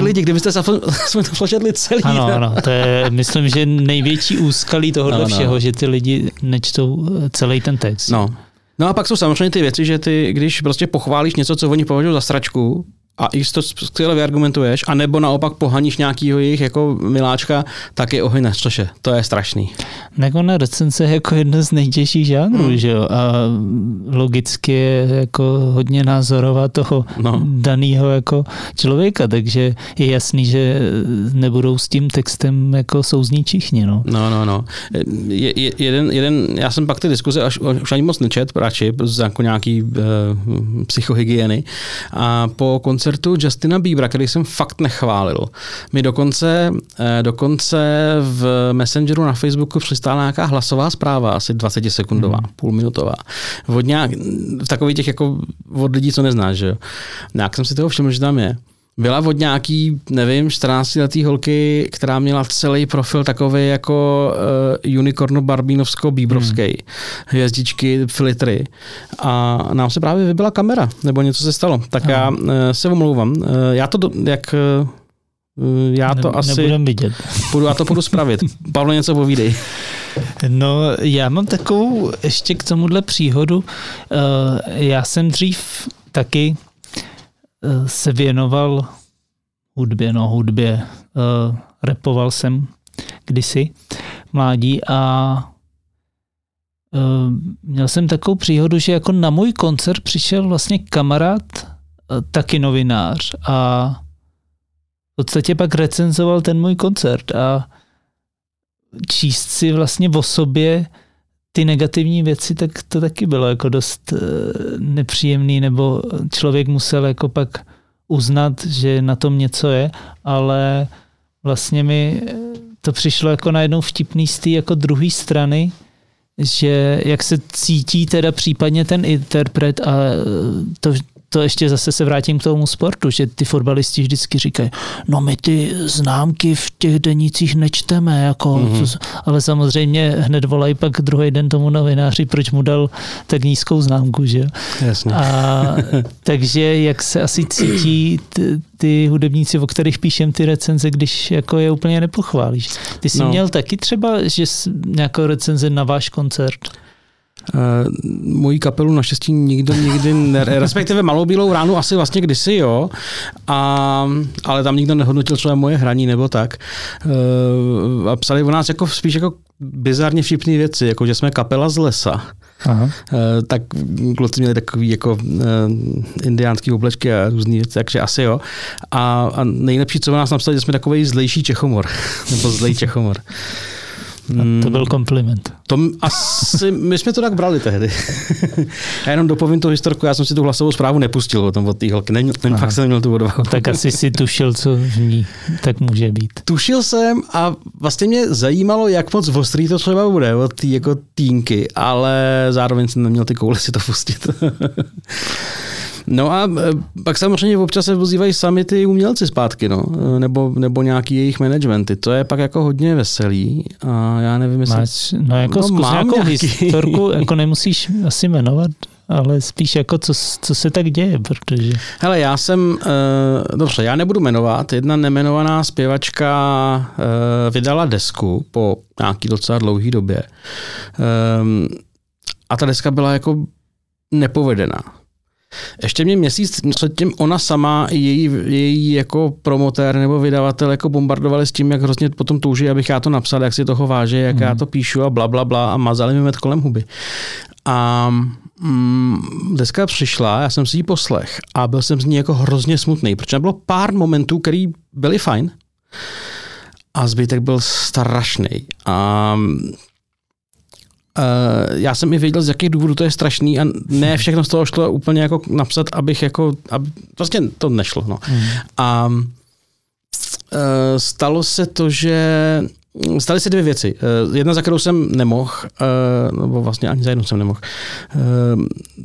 Lidi, kdybyste jsme to přečetli celý. Ano, to je, myslím, že největší úskalí tohohle všeho, že ty lidi nečtou celý ten text. No a pak jsou samozřejmě ty věci, že ty, když prostě pochválíš něco, co oni považují za sračku, a i to skvěle vyargumentuješ, anebo naopak pohaníš nějakýho jejich jako miláčka, tak je ohyň na střeše. To je strašný. Jako na recenze je jako jedno z nejtěžších žánrů, že jo? A logicky je jako hodně názorová toho daného jako člověka, takže je jasný, že nebudou s tím textem jako souznít všichni. No. Já jsem pak ty diskuze už ani moc nečet, radši jako nějaký psychohygieny. A po koncertu Justina Biebera, který jsem fakt nechválil, mi dokonce v Messengeru na Facebooku přistála nějaká hlasová zpráva, asi 20-sekundová, půlminutová. Od nějak, takových těch jako od lidí, co neznáš, že jo. Nějak jsem si toho všiml, že tam je. Byla od nějaký, nevím, 14-letý holky, která měla celý profil takový jako unicornu barbínovsko-bíbrovský. Hvězdičky, filtry. A nám se právě vybila kamera, nebo něco se stalo. Tak já se omlouvám. Nebudem vidět. Já to půjdu spravit. Pavle, něco povídej. No, já mám takovou ještě k tomuhle příhodu. Já jsem dřív taky se věnoval hudbě. Rapoval jsem kdysi mládí a měl jsem takovou příhodu, že jako na můj koncert přišel vlastně kamarád, taky novinář a v podstatě pak recenzoval ten můj koncert a číst si vlastně o sobě ty negativní věci, tak to taky bylo jako dost nepříjemný, nebo člověk musel jako pak uznat, že na tom něco je, ale vlastně mi to přišlo jako najednou vtipný z té jako druhé strany, že jak se cítí teda případně ten interpret a to ještě zase se vrátím k tomu sportu, že ty fotbalisti vždycky říkají, no my ty známky v těch denících nečteme, jako, ale samozřejmě hned volají pak druhý den tomu novináři, proč mu dal tak nízkou známku, že? Jasně. A takže jak se asi cítí ty hudebníci, o kterých píšem ty recenze, když jako je úplně nepochválíš. Ty jsi měl taky třeba, že nějakou recenze na váš koncert? Mojí kapelu naštěstí nikdo nikdy respektive Malou bílou ránu asi vlastně kdysi, jo, ale tam nikdo nehodnotil, co je moje hraní nebo tak. A psali o nás jako spíš jako bizarně vtipné věci, jako že jsme kapela z lesa. Aha. Tak kluci měli takový jako indiánský oblečky a různý věci, takže asi jo. A nejlepší, co o nás napsali, že jsme takovej zlejší Čechomor. Nebo zlej Čechomor. A to byl kompliment. My jsme to tak brali tehdy. Já jenom dopovím tu historku, já jsem si tu hlasovou zprávu nepustil o tom od té holky. Fakt jsem neměl tu odvahu. Tak asi si tušil, co v ní tak může být. Tušil jsem a vlastně mě zajímalo, jak moc ostrý to třeba bude od té jako týnky, ale zároveň jsem neměl ty koule si to pustit. No a pak samozřejmě občas se vozívají sami ty umělci zpátky, no. Nebo nějaký jejich managementy. To je pak jako hodně veselý. A já nevím, jestli... Zkus nějakou historku, jako nemusíš asi jmenovat, ale spíš jako co se tak děje, protože... Hele, já jsem... dobře, já nebudu jmenovat. Jedna nemenovaná zpěvačka vydala desku po nějaký docela dlouhý době. A ta deska byla jako nepovedená. Ještě mě měsíc předtím ona sama její jako promotér nebo vydavatel jako bombardovali s tím, jak hrozně potom touží, abych já to napsal, jak si toho váže, jak já to píšu a blablabla a mazali mi med kolem huby. A deska přišla, já jsem si ji poslech a byl jsem z ní jako hrozně smutný, protože bylo pár momentů, který byly fajn a zbytek byl strašný. A já jsem i věděl, z jakých důvodů to je strašný a ne všechno z toho šlo úplně jako napsat, abych jako... Vlastně to nešlo. No. A stalo se to, že... Staly se dvě věci. Jedna, za kterou jsem nemohl, nebo vlastně ani za jednu jsem nemohl.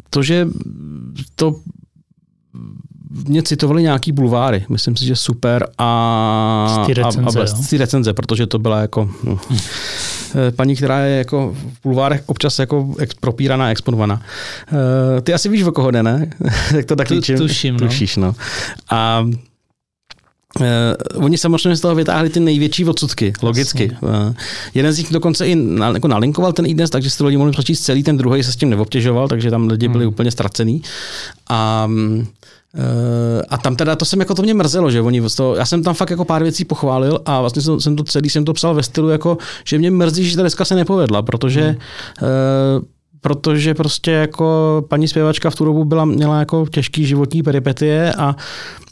To, že to... Mě citovali nějaký bulváry, myslím si, že super a recenze, protože to byla jako paní, která je jako v bulvárech občas jako propíraná, exponovaná. Ty asi víš, o koho jde, ne? Jak to tak líčím? Tušíš, no. A oni samozřejmě z toho vytáhli ty největší odsudky, logicky. Jeden z nich dokonce i jako nalinkoval ten iDNES, takže si to lidi mohli přečíst celý, ten druhý se s tím neobtěžoval, takže tam lidi byli úplně ztracený. A A tam teda to jsem jako to mě mrzelo, že oni to, já jsem tam fakt jako pár věcí pochválil a vlastně jsem to celý jsem to psal ve stylu jako, že mě mrzí, že ta deska se nepovedla, protože prostě jako paní zpěvačka v tu dobu měla jako těžký životní peripetie a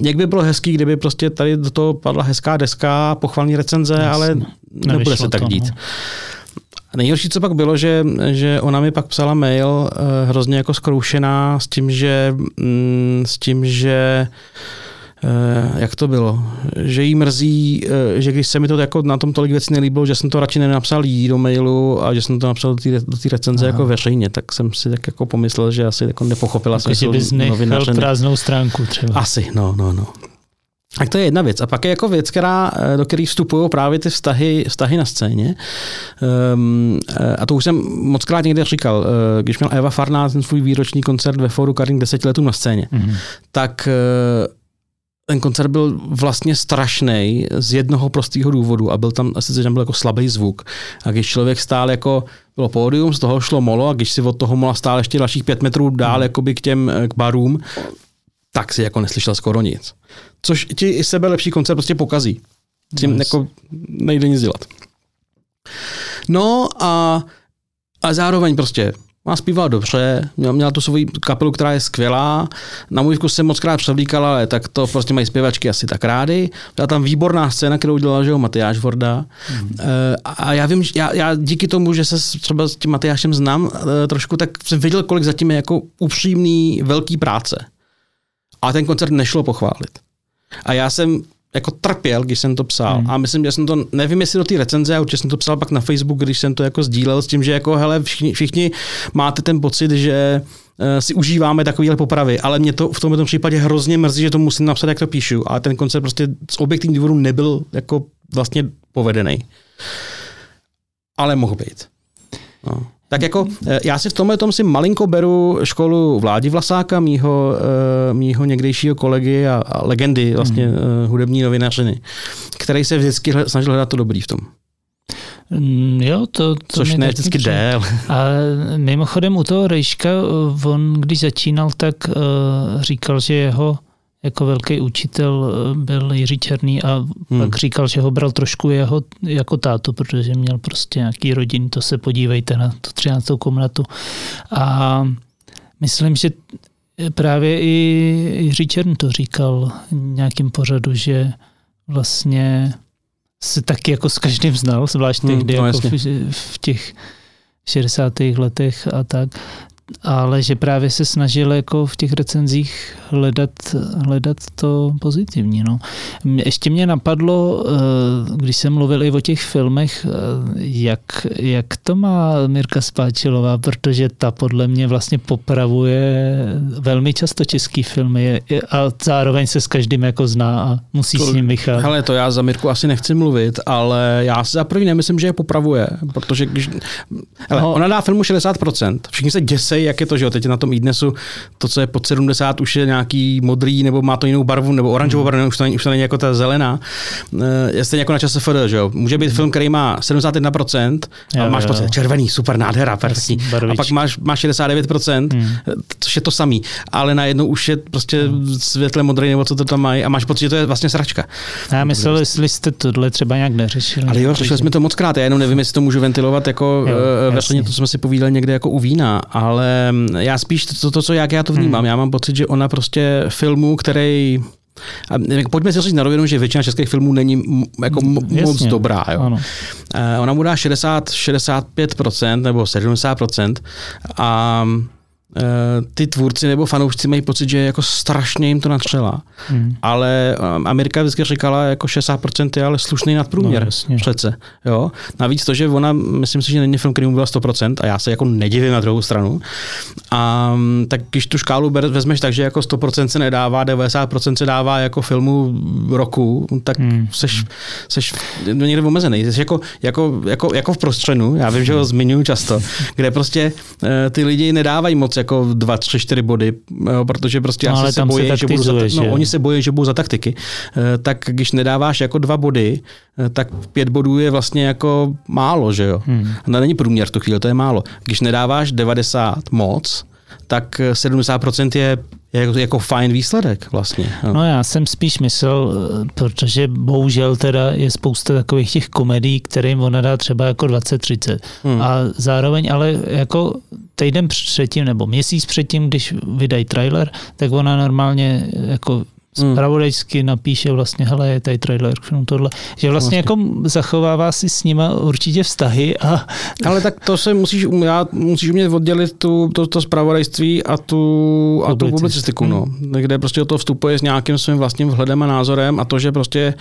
jak by bylo hezký, kdyby prostě tady do toho padla hezká deska, pochvalní recenze, jasně, ale nebude se tak dít. No. Nejhorší, co pak bylo, že ona mi pak psala mail hrozně jako zkroušená s tím, že jak to bylo, že jí mrzí, že když se mi to jako na tom tolik věcí nelíbilo, že jsem to radši nenapsal jí do mailu a že jsem to napsal do té recenze jako veřejně, tak jsem si tak jako pomyslel, že asi jako nepochopila smysl novinaře. Že prázdnou stránku třeba. Asi, no. Tak to je jedna věc. A pak je jako věc, do které vstupují právě ty vztahy na scéně. A to už jsem mockrát někde říkal, když měl Eva Farná ten svůj výroční koncert ve Fóru Karin 10 letům na scéně, tak ten koncert byl vlastně strašný z jednoho prostého důvodu a byl tam asi byl jako slabý zvuk. A když člověk stál jako bylo pódium, z toho šlo molo a když si od toho mola stál ještě dalších 5 metrů dál jakoby k barům, tak si jako neslyšel skoro nic. Což ti i sebe lepší koncert prostě pokazí. Tím jako nejde nic dělat. No a zároveň prostě ona zpívala dobře, měla tu svoji kapelu, která je skvělá, na můj vkus se mockrát převlíkala, ale tak to prostě mají zpěvačky asi tak rády. Byla tam výborná scéna, kterou dělala, že jo, Matyáš Vorda. A já vím, že já díky tomu, že se třeba s tím Matyášem znám trošku, tak jsem věděl, kolik zatím je jako upřímný velký práce. A ten koncert nešlo pochválit. A já jsem jako trpěl, když jsem to psal. A myslím, že jsem to, nevím, jestli do té recenze, a určitě jsem to psal pak na Facebook, když jsem to jako sdílel s tím, že jako hele, všichni máte ten pocit, že si užíváme takovéhle popravy, ale mě to v tomto případě hrozně mrzí, že to musím napsat, jak to píšu. A ten koncert prostě z objektivních důvodů nebyl jako vlastně povedený. Ale mohl být. No. Tak jako já si v tomhle tom si malinko beru školu Vládi Vlasáka, mýho někdejšího kolegy a legendy vlastně hudební novinařiny, který se vždycky snažil hledat to dobrý v tom. Jo, to což ne vždycky jde. A mimochodem u toho Rejška, on když začínal, tak říkal, že jeho jako velký učitel byl Jiří Černý a pak říkal, že ho bral trošku jeho jako tátu, protože měl prostě nějaký rodin, to se podívejte na tu 13. komnatu. A myslím, že právě i Jiří Černý to říkal v nějakém pořadu, že vlastně se taky jako s každým znal, zvlášť tehdy jako v těch 60. letech a tak. Ale že právě se snažil jako v těch recenzích hledat to pozitivní. No. Ještě mě napadlo, když jsem mluvil i o těch filmech, jak to má Mirka Spáčilová, protože ta podle mě vlastně popravuje velmi často český filmy a zároveň se s každým jako zná a musí s ním vycházet. Hele, to já za Mirku asi nechci mluvit, ale já si za první nemyslím, že je popravuje, protože ona dá filmu 60%, všichni se děsí, jak je to, že jo, teď na tom iDNESu to, co je pod 70, už je nějaký modrý, nebo má to jinou barvu, nebo oranžovou barvu, už to není jako ta zelená. Je stejně jako na ČSFD, že jo. Může být film, který má 71%, ale máš pocit červený, super, nádhera, perfektní. A pak máš 69%, což je to samý, ale najednou už je prostě světle modrý, nebo co to tam mají, a máš pocit, že to je vlastně sračka. A já myslel, jestli jste tohle třeba nějak neřešili. Ale jo, řešili jsme to moc krát, já jenom nevím, jestli to můžu ventilovat, jako veřejně, to jsme si povídali někde jako u vína. Ale já spíš jak já to vnímám. Já mám pocit, že ona prostě filmu, který... Pojďme si říct na rovinu, že většina českých filmů není jako moc dobrá. Jo. Ona mu dá 60, 65% nebo 70% a ty tvůrci nebo fanoušci mají pocit, že jako strašně jim to natřela. Ale Amerika vždycky říkala, jako 60% je ale slušný nadprůměr. No, přece. Jo? Navíc to, že ona, myslím si, že není film, který mu byla 100% a já se jako nedivím na druhou stranu. A tak když tu škálu vezmeš tak, že jako 100% se nedává, 90% se dává jako filmu roku, tak seš někde omezený. Jsi jako v prostřednu, já vím, že ho zmiňuji často, kde prostě ty lidi nedávají moc jako 2, 3, 4 body, protože prostě no, asi se bojí, oni se bojí, že budou za taktiky. Tak když nedáváš jako 2 body, tak 5 bodů je vlastně jako málo, že jo. No, není průměr v tu chvíli, to je málo. Když nedáváš 90 moc, tak 70% je jako fajn výsledek vlastně. No já jsem spíš myslel, protože bohužel teda je spousta takových těch komedií, kterým ona dá třeba jako 20-30. A zároveň ale jako týden předtím nebo měsíc předtím, když vydají trailer, tak ona normálně jako zpravodajsky napíše vlastně, hele, je tady trailer k filmu tohle. Že vlastně jako zachovává si s nima určitě vztahy. A... Ale tak to se musíš umět oddělit to zpravodajství a tu publicistiku. No. Kde prostě do toho vstupuje s nějakým svým vlastním vhledem a názorem a to, že prostě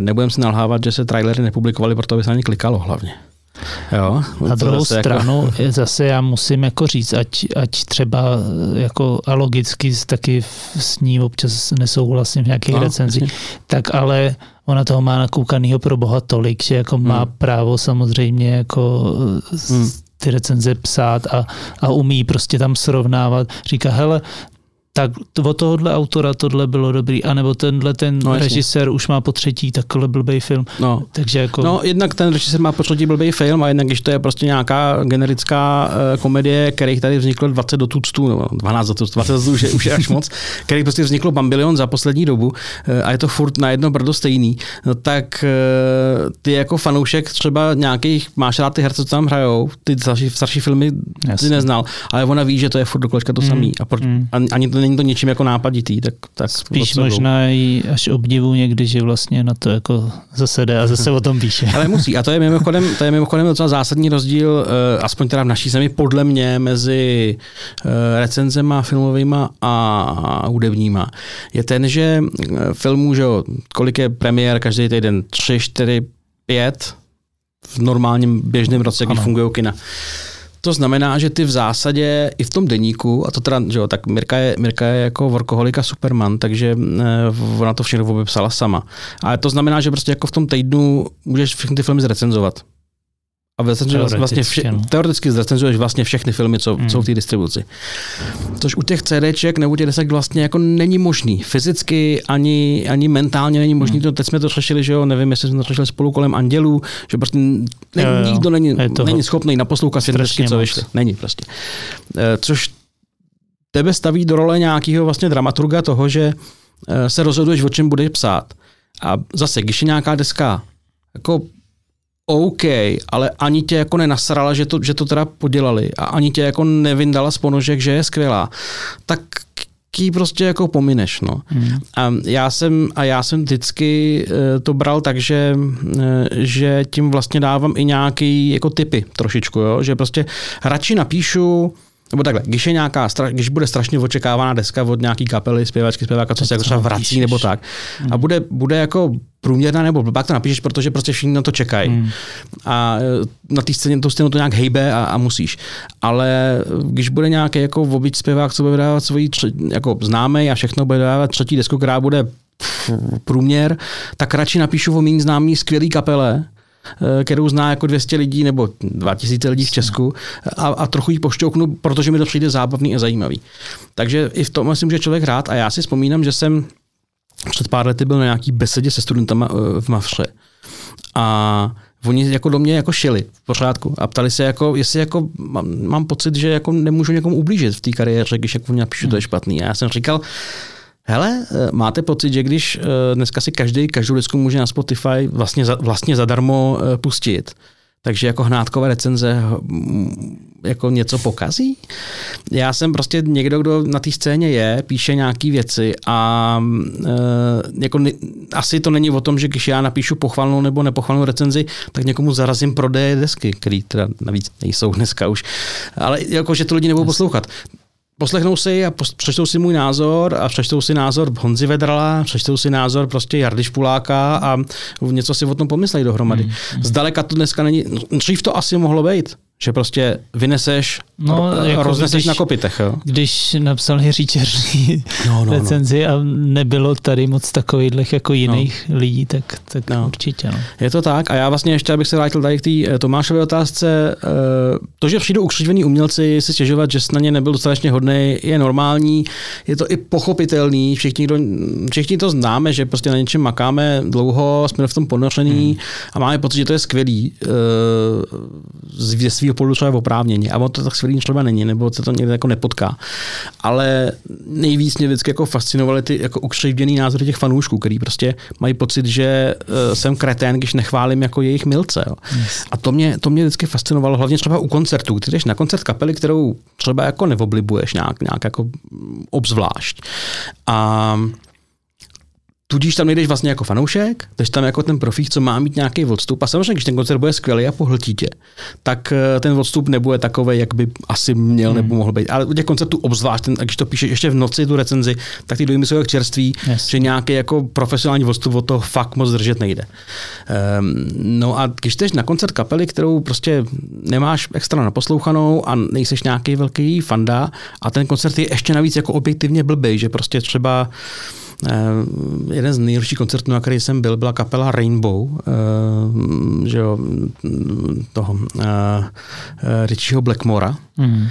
nebudem si nalhávat, že se trailery nepublikovaly, protože by se na ně klikalo hlavně. Jo, na druhou stranu jako... zase já musím jako říct, ať třeba jako a logicky taky s ní občas nesouhlasím v nějakých recenzích, tak ale ona toho má nakoukanýho pro boha tolik, že jako má právo samozřejmě jako ty recenze psát a umí prostě tam srovnávat. Říká, hele, tak od tohohle autora tohle bylo dobrý, anebo tenhle ten režisér už má po třetí takhle blbej film. No. Takže jako... no, jednak ten režisér má po třetí blbej film a jednak, když to je prostě nějaká generická komedie, kterých tady vzniklo 20 do tuctů, nebo 12 do tuctů, 20 do už je až moc, kterých prostě vzniklo bambilion za poslední dobu a je to furt na jedno brdo stejný, no tak ty jako fanoušek třeba nějakých, máš rád ty herce, co tam hrajou, ty starší filmy ty neznal, ale ona ví, že to je furt dokolečka to samý a ani to není to ničím jako nápaditý, tak spíš možná i až obdivu někdy, že vlastně na to jako zase jde a zase o tom píše. Ale musí. A to je mimochodem docela zásadní rozdíl, aspoň teda v naší zemi, podle mě, mezi recenzema filmovýma a hudebníma. Je ten, že filmů, že kolik je premiér každý týden? 3, 4, 5 v normálním běžném roce, když fungují kina. To znamená, že ty v zásadě i v tom deníku, a to teda, že jo, tak Mirka je jako workoholika superman, takže ona to všechno obepsala sama. Ale to znamená, že prostě jako v tom týdnu můžeš všechny ty filmy zrecenzovat. A teoreticky zrecenzuješ vlastně všechny filmy, co jsou v té distribuci. Což u těch CDček nebo těch desek vlastně jako není možný. Fyzicky ani mentálně není možný. Teď jsme to řešili, že jo, nevím, jestli jsme to řešili spolu kolem Andělů, že prostě nikdo není schopný naposloukat světečky, co vyšli. Není prostě. Což tebe staví do role nějakého vlastně dramaturga toho, že se rozhoduješ, o čem budeš psát. A zase, když je nějaká deska, jako OK, ale ani tě jako nenasrala, že to teda podělali a ani tě jako nevyndala z ponožek, že je skvělá, tak ji prostě jako pomineš. No. A já jsem vždycky to bral tak, že tím vlastně dávám i nějaký jako tipy trošičku, jo? Že prostě radši napíšu, nebo takhle, když bude strašně očekávaná deska od nějaký kapely, zpěvačky, zpěváka, co se jako třeba vrací nebo tak. A bude jako průměrná nebo blbák, to napíšeš, protože prostě všichni na to čekají. A na té scéně to nějak hejbe a musíš. Ale když bude nějaký jako obyč zpěvák, co bude vydávat svoji jako známý a všechno bude vydávat třetí desku, která bude průměr, tak radši napíšu o méně známý skvělý kapele, kterou zná jako 200 lidí nebo 2000 lidí v Česku a trochu jí pošťouknu, protože mi to přijde zábavný a zajímavý. Takže i v tom si může člověk hrát a já si vzpomínám, že jsem před pár lety byl na nějaký besedě se studentama v Mavře a oni jako do mě jako šili v pořádku a ptali se, jako, jestli jako mám pocit, že jako nemůžu někomu ublížit v té kariéře, když jako napíšu, to je špatný. A já jsem říkal, hele, máte pocit, že když dneska si každou desku může na Spotify vlastně zadarmo pustit, takže jako hnátkové recenze jako něco pokazí? Já jsem prostě někdo, kdo na té scéně je, píše nějaké věci a jako asi to není o tom, že když já napíšu pochvalnou nebo nepochvalnou recenzi, tak někomu zarazím prodeje desky, které teda navíc nejsou dneska už, ale jako, že to lidi nebudou poslouchat. Poslechnou si a přečtou si můj názor a přečtou si názor Honzy Vedrala, přečtou si názor prostě Jardy Špuláka a něco si o tom pomyslejí dohromady. Zdaleka to dneska není, dřív to asi mohlo být, že prostě vyneseš jako rozneseš na kopitech. Jo? Když napsal Jiří Černý recenzi a nebylo tady moc takových jako jiných lidí, tak určitě. No. Je to tak a já vlastně ještě, abych se vrátil tady k té Tomášové otázce, to, že přijdou ukřižovaní umělci si stěžovat, že na ně nebyl dostatečně hodnej, je normální, je to i pochopitelný, všichni to známe, že prostě na něčem makáme dlouho, jsme v tom ponoření a máme pocit, že to je skvělý. svého pohledu třeba oprávněně. A on to tak svědí třeba není, nebo se to někde jako nepotká. Ale nejvíc mě vždycky jako fascinovaly ty jako ukřivděný názory těch fanoušků, který prostě mají pocit, že jsem kretén, když nechválím jako jejich milce. Jo. Yes. A to mě vždycky fascinovalo, hlavně třeba u koncertů. Ty jdeš na koncert kapely, kterou třeba jako neoblibuješ nějak jako obzvlášť. A tudíž tam nejdeš vlastně jako fanoušek, jdeš tam jako ten profík, co má mít nějaký odstup. A samozřejmě, když ten koncert bude skvělý a pohltí tě, tak ten odstup nebude takový, jak by asi měl nebo mohl být. Ale u těch koncertů obzvlášť, když to píšeš ještě v noci tu recenzi, tak ty dojmy jsou jak čerství, yes. Že nějaký jako profesionální odstup od toho fakt moc držet nejde. No a když jdeš na koncert kapely, kterou prostě nemáš extra naposlouchanou a nejseš nějaký velký fanda, a ten koncert je ještě navíc jako objektivně blbej, že prostě třeba jeden z nejhorších koncertů, na který jsem byl, byla kapela Rainbow, že jo, toho Richieho Blackmora. Mm.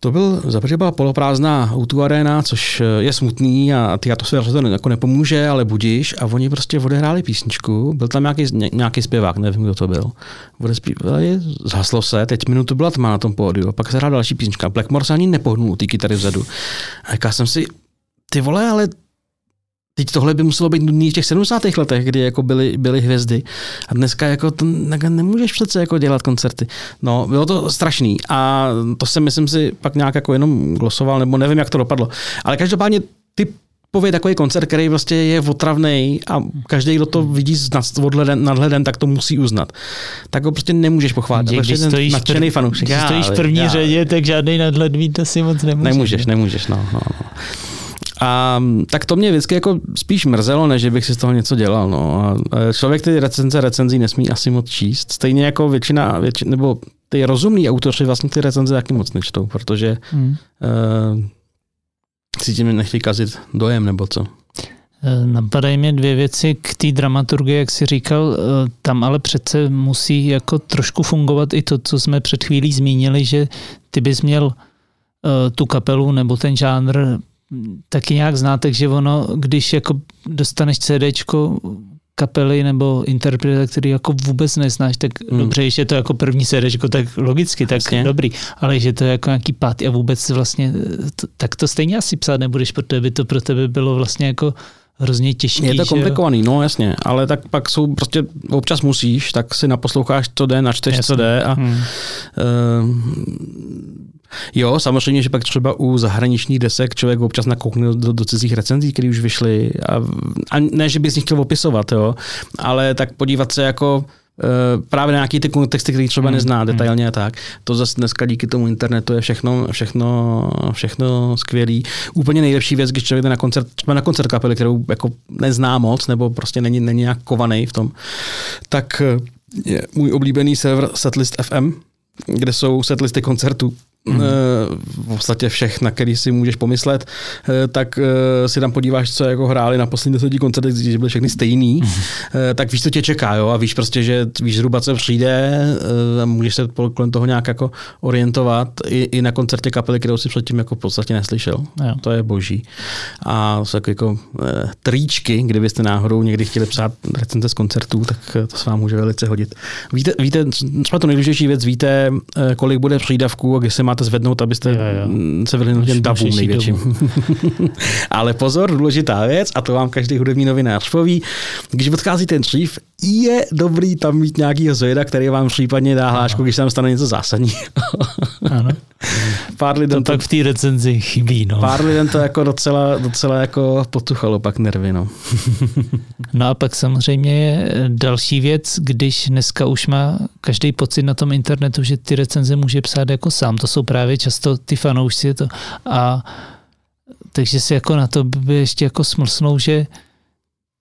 To byl, zaprvé byla poloprázdná O2 Arena, což je smutný a ty atmosféra to jako nepomůže, ale budiš. A oni prostě odehráli písničku, byl tam nějaký zpěvák, nevím, kdo to byl. Odespívali, zhaslo se, teď minutu byla tma na tom pódiu, pak se hrál další písnička. Blackmore se ani nepohnul, ty kytary vzadu. A říkal jsem si, ty vole, ale teď tohle by muselo být nudný v těch 70. letech, kdy jako byly hvězdy. A dneska jako to nemůžeš přece jako dělat koncerty. No, bylo to strašný. A to jsem, myslím si, pak nějak jako jenom glosoval, nebo nevím, jak to dopadlo. Ale každopádně typově takový koncert, který vlastně je otravnej a každý, kdo to vidí s nadhledem, tak to musí uznat. Tak ho prostě nemůžeš pochválit. Když stojíš v první řadě, tak žádný nadhled mít asi moc nemůžeš. Nemůžeš, no. A tak to mě vždycky jako spíš mrzelo, než bych si z toho něco dělal. No. A člověk ty recenzí nesmí asi moc číst. Stejně jako většina nebo ty rozumní autoři vlastně ty recenze taky moc nečtou, protože si tím nechtějí kazit dojem nebo co. Napadají mě dvě věci k té dramaturgii, jak jsi říkal, tam ale přece musí jako trošku fungovat i to, co jsme před chvílí zmínili, že ty bys měl tu kapelu nebo ten žánr taky nějak zná, takže ono, když jako dostaneš CDčko kapely nebo interpreta, který jako vůbec neznáš, tak dobře, že je to jako první CDčko, tak logicky, tak vlastně. Dobrý, ale že to je jako nějaký pátý a vůbec vlastně, tak to stejně asi psát nebudeš, protože by to pro tebe bylo vlastně jako hrozně těžký. Je to komplikovaný, no jasně, ale tak pak jsou prostě, občas musíš, tak si naposloucháš, co jde, načteš, jasně. Co jde a jo, samozřejmě, že pak třeba u zahraničních desek člověk občas nakoukne do cizích recenzí, které už vyšly. A ne, že bys nich chtěl opisovat, jo, ale tak podívat se jako právě na nějaké ty kontexty, které třeba nezná detailně a tak. To zase dneska díky tomu internetu je všechno skvělý. Úplně nejlepší věc, když člověk jde na koncert kapely, kterou jako nezná moc, nebo prostě není nějak kovaný v tom, tak je můj oblíbený server Setlist FM, kde jsou setlisty koncertů. V podstatě všech, na který si můžeš pomyslet, tak si tam podíváš, co jako hráli na poslední 10 koncertech, když byly všechny stejný, tak víš, co tě čeká, jo, a víš prostě, že víš zhruba, co přijde, a můžeš se kolem toho nějak jako orientovat i na koncertě kapely, kterou si předtím jako v podstatě neslyšel. Jo. To je boží. A jsou jako tričky, kdybyste náhodou někdy chtěli psát recenze z koncertů, tak to se vám může velice hodit. Víte, třeba to nejdůležitější věc, víte, kolik bude přídavků a kdy se máte zvednout, abyste se vyhnuli těm davům největším. Ale pozor, důležitá věc, a to vám každý hudební novinář poví, když odchází ten šíf, je dobrý tam mít nějakýho zojeda, který vám případně dá hlášku, když tam stane něco zásadní. Ano. Pár lidem to tak v té recenzi chybí. No. Pár lidem to jako docela jako potuchalo pak nervy. No. No a pak samozřejmě je další věc, když dneska už má každý pocit na tom internetu, že ty recenze může psát jako sám. To jsou právě často ty fanoušci. A takže si jako na to by ještě jako smlsnou, že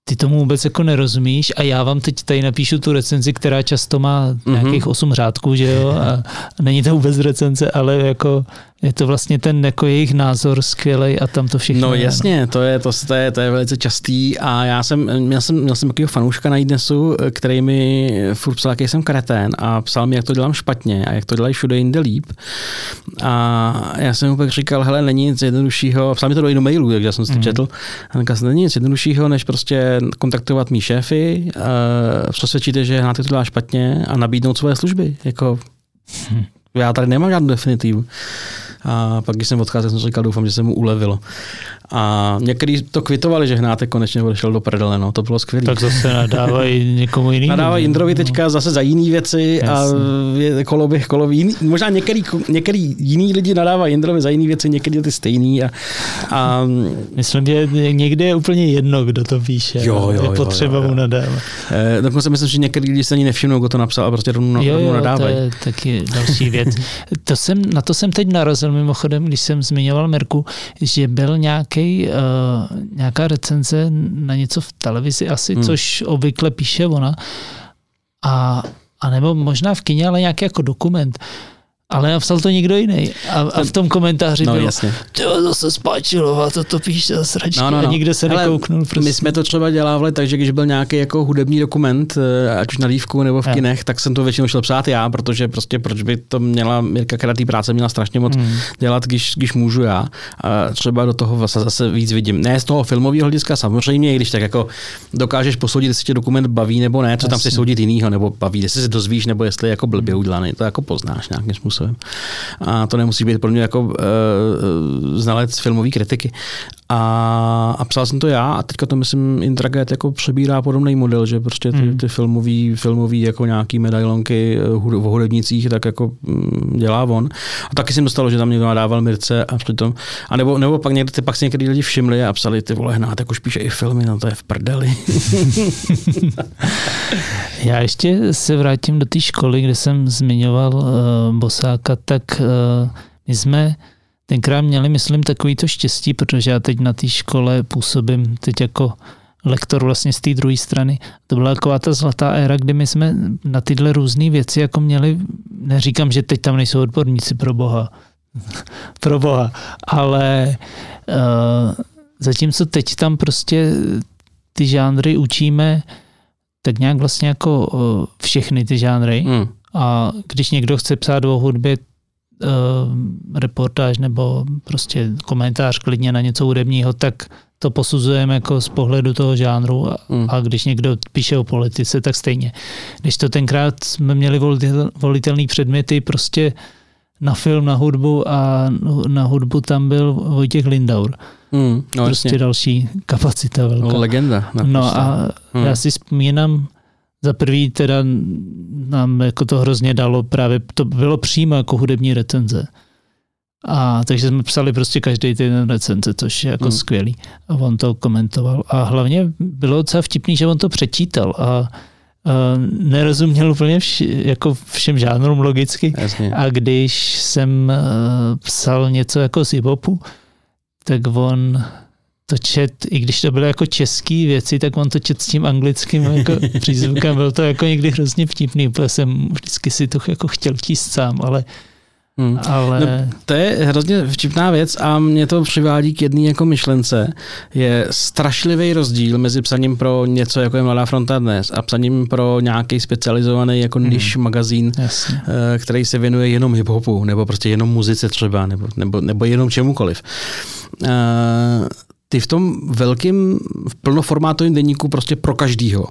ty tomu vůbec jako nerozumíš a já vám teď tady napíšu tu recenzi, která často má nějakých 8 řádků, že jo, a není to vůbec recenze, ale jako je to vlastně ten jako jejich názor skvělej a tam to všechno. No jasně, je, no. To je velice častý a já jsem takovýho fanouška na iDNESu, který mi furt psal, jaký jsem kretén a psal mi, jak to dělám špatně a jak to dělají všude jinde líp. A já jsem mu pak říkal, hele, není nic jednoduššího, psal mi to do jiného mailu, takže já jsem si to četl, a říkal, není nic jednoduššího, než prostě kontaktovat mý šéfy, přesvědčíte, že hnáte to dělá špatně a nabídnout svoje služby, jako Já tady nemám žádnou definitivu. A pak, když jsem odcházel, jsem říkal, doufám, že se mu ulevilo. A někdy to kvitovali, že Hnátek konečně odešel do prdele, no, to bylo skvělé. Tak zase nadávají někomu jinému. Nadávají Indrovi teďka zase za jiné věci. Jasně. A je koloběh. Možná některý jiný lidi nadávají Indrovi za jiné věci, někdy ty stejný. A... Myslím, že někdy je úplně jedno, kdo to píše. Jo, je potřeba mu nadávat. Dokonce myslím, že některý lidi se ani nevšimnou, kdo to napsal, a prostě rovnou nadávají. To je taky další věc. Na to jsem teď narazil mimochodem, když jsem zmiňoval Mirku, že byl nějaká recenze na něco v televizi asi, což obvykle píše ona, a nebo možná v kině, ale nějaký jako dokument. Ale napsal to někdo jiný. A v tom komentáři bylo, to se spáčilo, a to píše za sračky. A nikde se nekouknul. Prostě. My jsme to třeba dělávali, takže když byl nějaký jako hudební dokument, ať už na Lívku nebo v kinech, tak jsem to většinou šel psát já, protože prostě proč by to měla Mirka, která té práce měla strašně moc dělat, když můžu já. A třeba do toho zase víc vidím. Ne z toho filmového hlediska samozřejmě, i když tak jako dokážeš posoudit, jestli tě dokument baví nebo ne, co tam si soudit jinýho, nebo baví, jestli se dozvíš, nebo jestli jako blbě udělaný, to jako poznáš nějakým způsobem. A to nemusí být pro mě jako znalec filmové kritiky. A psal jsem to já, a teďka to myslím Intraget jako přebírá podobný model, že prostě ty filmový jako nějaký medailonky v hudebnicích tak jako dělá on. A taky jsem dostalo, že tam někdo nadával Mirce a přitom, a nebo pak si někdy lidi všimli a psali, ty vole, Hnátek už píše i filmy, no to je v prdeli. Já ještě se vrátím do té školy, kde jsem zmiňoval Bosáka, tak my jsme tenkrát měli, myslím, takový to štěstí, protože já teď na té škole působím teď jako lektor vlastně z té druhé strany. To byla taková ta zlatá éra, kdy my jsme na tyhle různé věci jako měli, neříkám, že teď tam nejsou odborníci, pro boha, ale zatímco teď tam prostě ty žánry učíme tak nějak vlastně jako všechny ty žánry. A když někdo chce psát o hudbě reportáž nebo prostě komentář klidně na něco hudebního, tak to posuzujeme jako z pohledu toho žánru a když někdo píše o politice, tak stejně. Když to tenkrát jsme měli volitelný předměty prostě na film, na hudbu a na hudbu tam byl Vojtěch Lindaur. No prostě jasně. Další kapacita velká. No, legenda. Naprosto. No a já si vzpomínám, za prvý teda nám jako to hrozně dalo, právě to bylo přímo jako hudební recenze. A takže jsme psali prostě každý týden recenze, což je jako skvělý. A on to komentoval. A hlavně bylo docela vtipný, že on to přečítal a nerozuměl úplně jako všem žánrům logicky. Jasně. A když jsem psal něco jako z hip-hopu, tak on to čet, i když to byly jako český věci, tak on to čet s tím anglickým jako přízvukem. Byl to jako někdy hrozně vtipný, protože jsem vždycky si to jako chtěl číst sám, ale... No, to je hrozně vtipná věc a mě to přivádí k jedné jako myšlence. Je strašlivý rozdíl mezi psaním pro něco, jako je Mladá fronta dnes, a psaním pro nějaký specializovaný jako niche magazín, jasně, který se věnuje jenom hip-hopu, nebo prostě jenom muzice třeba, nebo jenom čemukoliv. Ty v tom velkým plnoformátovým deníku prostě pro každýho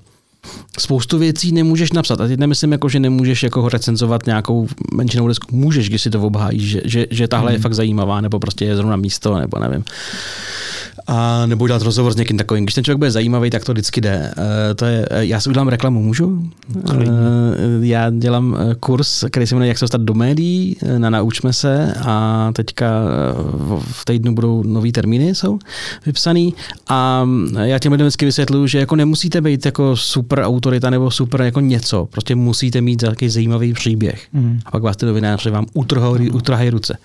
spoustu věcí nemůžeš napsat. A teď nemyslím, jako, že nemůžeš jako recenzovat nějakou menšinou desku. Můžeš, když si to obhájíš, že tahle je fakt zajímavá, nebo prostě je zrovna místo, nebo nevím. A nebo dělat rozhovor s někým takovým. Když ten člověk bude zajímavý, tak to vždycky jde. Já si udělám reklamu, můžu? Já dělám kurz, který se jmenuje Jak se dostat do médií, na Naučme se, a teďka v týdnu budou nový termíny, jsou vypsaný. A já těm lidem vždycky vysvětluju, že jako nemusíte být jako super autorita nebo super jako něco. Prostě musíte mít nějaký zajímavý příběh. A pak vás ty novináři vám utrhají ruce.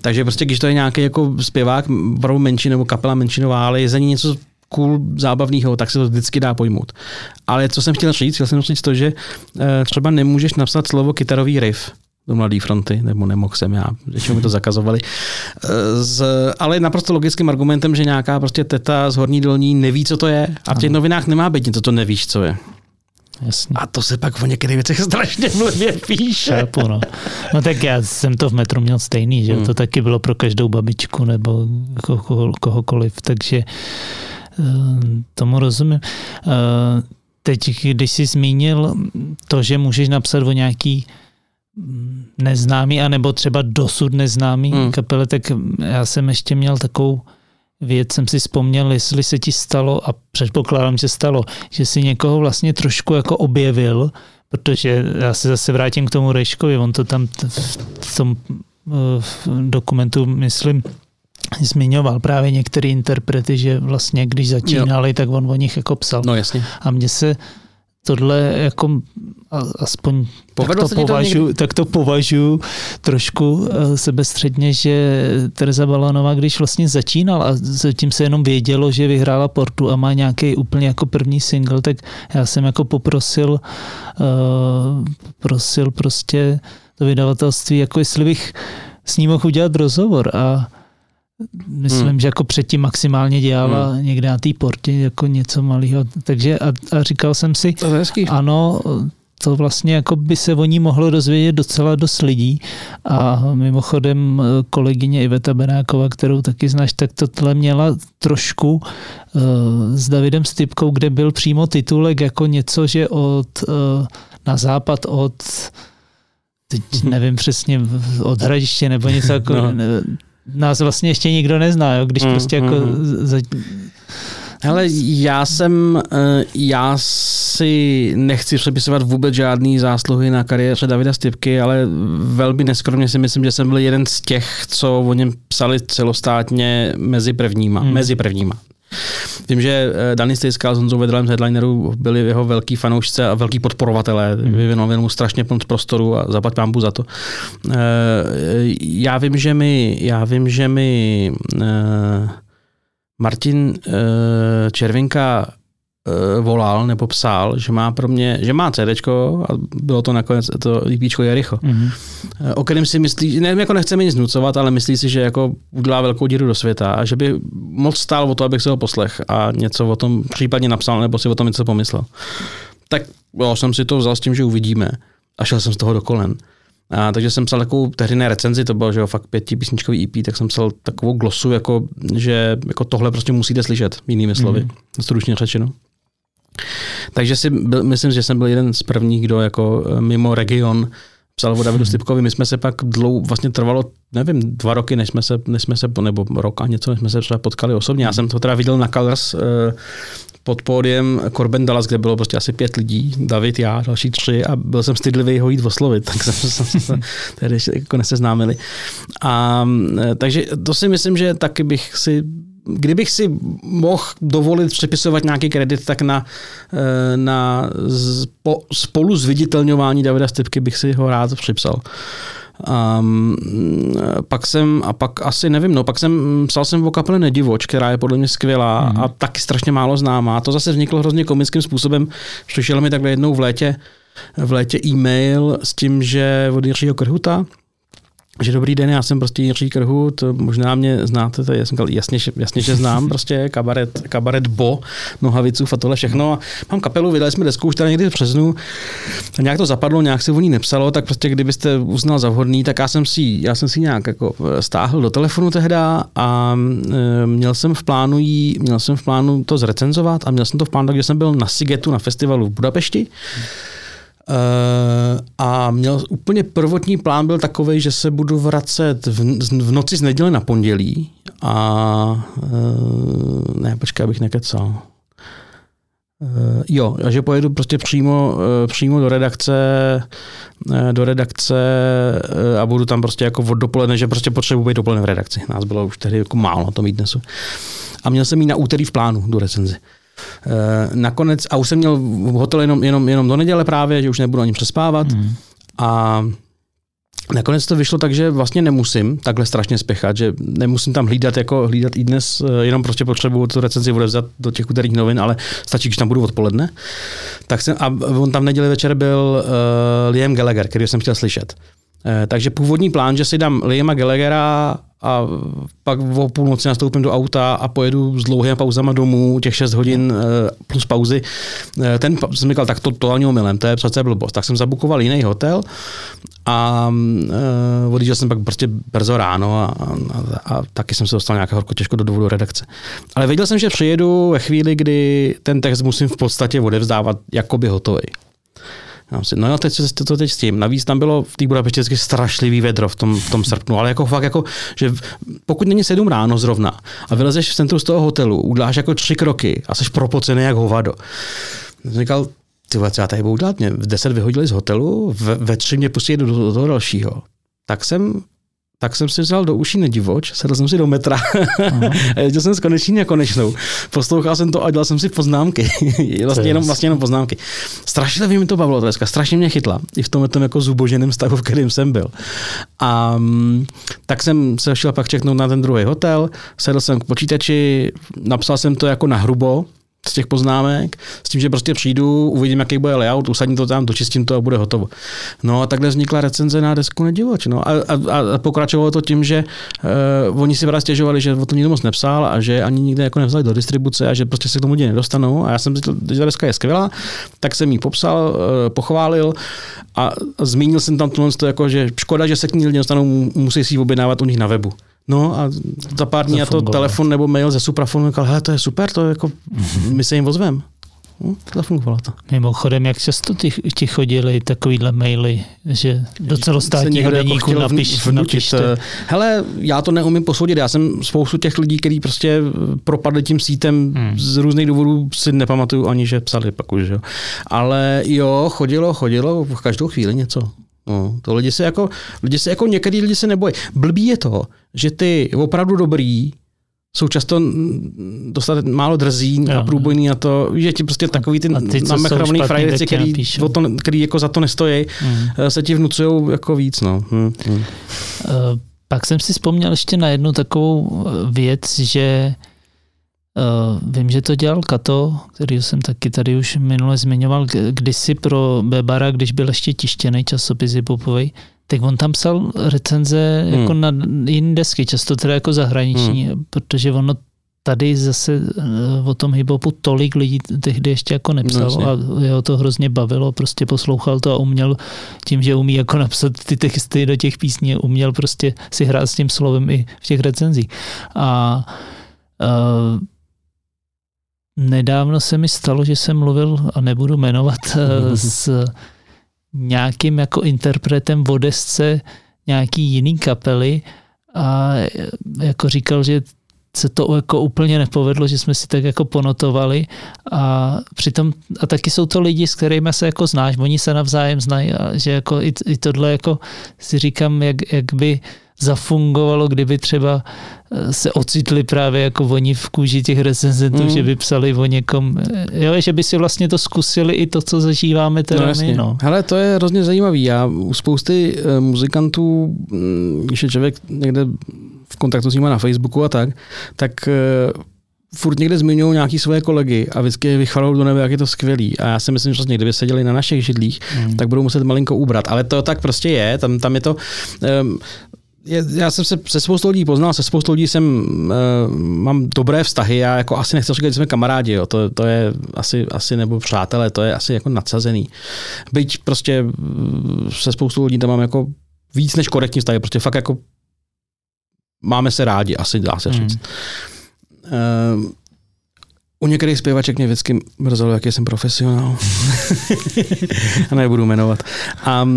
Takže prostě, když to je nějaký jako zpěvák pro menší nebo kapela menšinová, ale je za ní něco cool, zábavného, tak se to vždycky dá pojmout. Ale co jsem chtěl jsem říct to, že třeba nemůžeš napsat slovo kytarový riff do Mladé fronty, nebo nemohl jsem já, většinou mi to zakazovali. Ale naprosto logickým argumentem, že nějaká prostě teta z Horní Dolní neví, co to je, a v těch novinách nemá být něco, to nevíš, co je. Jasně. A to se pak o některých věcech strašně blbě píše. Chápu, no tak já jsem to v Metru měl stejný, že to taky bylo pro každou babičku nebo kohokoliv, takže tomu rozumím. Teď, když jsi zmínil to, že můžeš napsat o nějaký neznámý, anebo třeba dosud neznámý kapele, tak já jsem ještě měl takovou věc, jsem si vzpomněl, jestli se ti stalo, a předpokládám, že stalo, že si někoho vlastně trošku jako objevil, protože já se zase vrátím k tomu Rejškovi, on to tam v tom dokumentu, myslím, zmiňoval právě některé interprety, že vlastně když začínali, tak on o nich jako psal. No jasně. A mně se tohle jako aspoň tak to považuji trošku sebestředně, že Tereza Balanová, když vlastně začínal a zatím se jenom vědělo, že vyhrála Portu a má nějaký úplně jako první single, tak já jsem jako prosil prostě to vydavatelství, jako jestli bych s ním mohl udělat rozhovor, a myslím, že jako předtím maximálně dělala někde na té Portě jako něco malého. Takže a říkal jsem si, to ano, to vlastně jako by se o ní mohlo dozvědět docela dost lidí. A mimochodem kolegyně Iveta Benáková, kterou taky znáš, tak tohle měla trošku s Davidem Stipkou, kde byl přímo titulek jako něco, že na západ od, teď nevím přesně, od Hradiště nebo něco jako... No. Nás vlastně ještě nikdo nezná, jo? Když prostě jako... Hele, já si nechci přepisovat vůbec žádný zásluhy na kariéře Davida Stipky, ale velmi neskromně si myslím, že jsem byl jeden z těch, co o něm psali celostátně mezi prvníma. Vím, že Daný Stejskal s Honzou Vedrelem z Headlineru byli jeho velký fanoušce a velký podporovatelé. Věnovali mu strašně plnost prostoru a zaplať pánbu za to. Já vím, že mi Martin Červinka volal nebo psal, že má pro mě, že má CDčko, a bylo to nakonec to IPčko Jericho. O kterém si myslí, nevím, jako nechceme nic znucovat, ale myslí si, že jako udělá velkou díru do světa a že by moc stál o to, abych se ho poslech a něco o tom případně napsal nebo si o tom něco pomyslel. Tak jo, jsem si to vzal s tím, že uvidíme, a šel jsem z toho do kolen. A takže jsem psal takovou tehdy recenzi, to bylo, že jo, fakt 5 písničkový EP, tak jsem psal takovou glosu, jako, že jako tohle prostě musíte slyšet, jinými slovy, stručně řečeno. Takže myslím, že jsem byl jeden z prvních, kdo jako mimo region psal o Davidu Stipkovi. My jsme se pak vlastně trvalo, nevím, 2 roky, než jsme se nebo rok a něco, než jsme se třeba potkali osobně. Já jsem to teda viděl na Colors pod pódiem Corben Dallas, kde bylo prostě asi 5 lidí, David, já, další 3, a byl jsem stydlivý ho jít oslovit, tak jsme se tehdy jako neseznámili. A takže to si myslím, že taky bych si, kdybych si mohl dovolit přepisovat nějaký kredit, tak na spolu zviditelňování Davida Stipky bych si ho rád připsal. Pak jsem psal jsem o kapele Nedivoč, která je podle mě skvělá a taky strašně málo známá. To zase vzniklo hrozně komickým způsobem. Přišel mi takhle jednou v létě e-mail s tím, že od Jiřího Krhuta, že dobrý den, já jsem prostě Jiří Krhut, možná mě znáte, tady jsem říkal, jasně, že znám, prostě kabaret Bo, Nohavicův a tohle všechno. A mám kapelu, vydali jsme desku už tady někdy v březnu, a nějak to zapadlo, nějak se o ní nepsalo, tak prostě kdybyste uznal za vhodný, tak já jsem si nějak jako stáhl do telefonu tehda a měl jsem v plánu to zrecenzovat a měl jsem to v plánu, kde jsem byl na Sigetu na festivalu v Budapešti. A měl úplně prvotní plán byl takovej, že se budu vracet v noci z neděle na pondělí a ne, počkej, abych nekecal. Jo, a že pojedu prostě přímo do redakce a budu tam prostě jako od dopoledne, že prostě potřebuji být dopoledne v redakci. Nás bylo už tehdy jako málo na tom iDNESu. A měl jsem ji na úterý v plánu do recenzi. Nakonec, a už jsem měl v hotelu jenom do neděle právě, že už nebudu ani přespávat. A nakonec to vyšlo tak, že vlastně nemusím takhle strašně spěchat, že nemusím tam hlídat iDNES, jenom prostě potřebuju tu recenzi odevzdat do těch úterních novin, ale stačí, když tam budu odpoledne. A on tam v neděli večer byl Liam Gallagher, který jsem chtěl slyšet. Takže původní plán, že si dám Liama Gallaghera a pak o půlnoci nastoupím do auta a pojedu s dlouhými pauzama domů, těch 6 hodin plus pauzy. Ten jsem říkal, tak to totálně omylem, to je přece blbost. Tak jsem zabukoval jiný hotel a odjížděl jsem pak prostě brzo ráno a taky jsem se dostal nějak horko těžko do důvodu redakce. Ale věděl jsem, že přijedu ve chvíli, kdy ten text musím v podstatě odevzdávat jakoby hotový. No jo, teď s tím. Navíc tam bylo v té Budapešti strašlivý vedro v tom srpnu, ale jako fakt, jako, že pokud není 7 ráno zrovna a vylezeš v centru z toho hotelu, uděláš jako 3 kroky a jsi propocený jak hovado. Říkal, tyhle, co já tady budu dělat, mě v 10 vyhodili z hotelu, ve 3 mě pustili do toho dalšího. Tak jsem si vzal do uší Nedivoč, sedl jsem si do metra a jezdil jsem z konečný na konečnou. Poslouchal jsem to a dělal jsem si poznámky. vlastně jenom poznámky. Strašně mi to bavilo dneska, strašně mě chytla. I v tomhle tom jako zuboženém stavu, v kterém jsem byl. A tak jsem se šel pak čeknout na ten druhý hotel, sedl jsem k počítači, napsal jsem to jako nahrubo, z těch poznámek, s tím, že prostě přijdu, uvidím, jaký bude layout, usadím to tam, dočistím to a bude hotovo. No a takhle vznikla recenze na desku Nedivoč. No. A pokračovalo to tím, že oni si stěžovali, že o tom nikdo moc nepsal a že ani nikde jako nevzali do distribuce a že prostě se k tomu lidi nedostanou. A já jsem říkal, že ta deska je skvělá, tak jsem ji popsal, pochválil a zmínil jsem tam to, jako, že škoda, že se k ní lidi nedostanou, musí si ji objednávat u nich na webu. No a za pár dní to telefon nebo mail ze Suprafonu říkal, hele, to je super, to je jako, my se jim ozvem. No, zafungovalo to. Mimochodem, jak často ti chodili takovýhle maily, že do celostátního deníku napište? Hele, já to neumím posoudit, já jsem spoustu těch lidí, kteří prostě propadli tím sítem z různých důvodů, si nepamatuju ani, že psali pak už. Jo. Ale jo, chodilo, v každou chvíli něco. No, to lidi se jako některý lidi se nebojí. Blbý je to, že ty opravdu dobrý jsou často dostat málo drzí a průbojný a to, že ti prostě takový ty namechrovný frajerici, který jako za to nestojí, se ti vnucujou jako víc. No. Pak jsem si vzpomněl ještě na jednu takovou věc, že vím, že to dělal Kato, který jsem taky tady už minule zmiňoval, kdysi pro Bebara, když byl ještě tištěný časopis hipový, tak on tam psal recenze jako na jiné desky, často teda jako zahraniční, protože ono tady zase o tom hiphopu tolik lidí tehdy ještě jako nepsalo a jeho to hrozně bavilo, prostě poslouchal to a uměl tím, že umí jako napsat ty texty do těch písní, uměl prostě si hrát s tím slovem i v těch recenzích. A nedávno se mi stalo, že jsem mluvil, a nebudu jmenovat, s nějakým jako interpretem o desce nějaký jiný kapely a jako říkal, že se to jako úplně nepovedlo, že jsme si tak jako ponotovali a přitom a taky jsou to lidi, s kterými se jako znáš, oni se navzájem znají a že jako i tohle jako si říkám, jak by zafungovalo, kdyby třeba se ocitli právě jako oni v kůži těch recenzentů, že by psali o někom, jo, že by si vlastně to zkusili i to, co zažíváme teda my. No. Hele, to je hrozně zajímavý. Já u spousty muzikantů, když je člověk někde v kontaktu s nimi na Facebooku a tak furt někde zmiňují nějaký svoje kolegy a vždycky je vychvalou do nebe, jak je to skvělý. A já si myslím, že kdyby seděli na našich židlích, tak budou muset malinko ubrat. Ale to tak prostě je. Tam je to... Já jsem se spoustou lidí poznal, se spoustou lidí mám dobré vztahy, já jako asi nechci říkat, že jsme kamarádi, jo. To je asi nebo přátelé, to je asi jako nadsazený. Byť prostě se spoustou lidí tam mám jako víc než korektní vztahy, prostě fakt jako máme se rádi, asi dá se říct. U některých zpěvaček mě vždycky mrzelo, jaký jsem profesionál. A nebudu jmenovat. A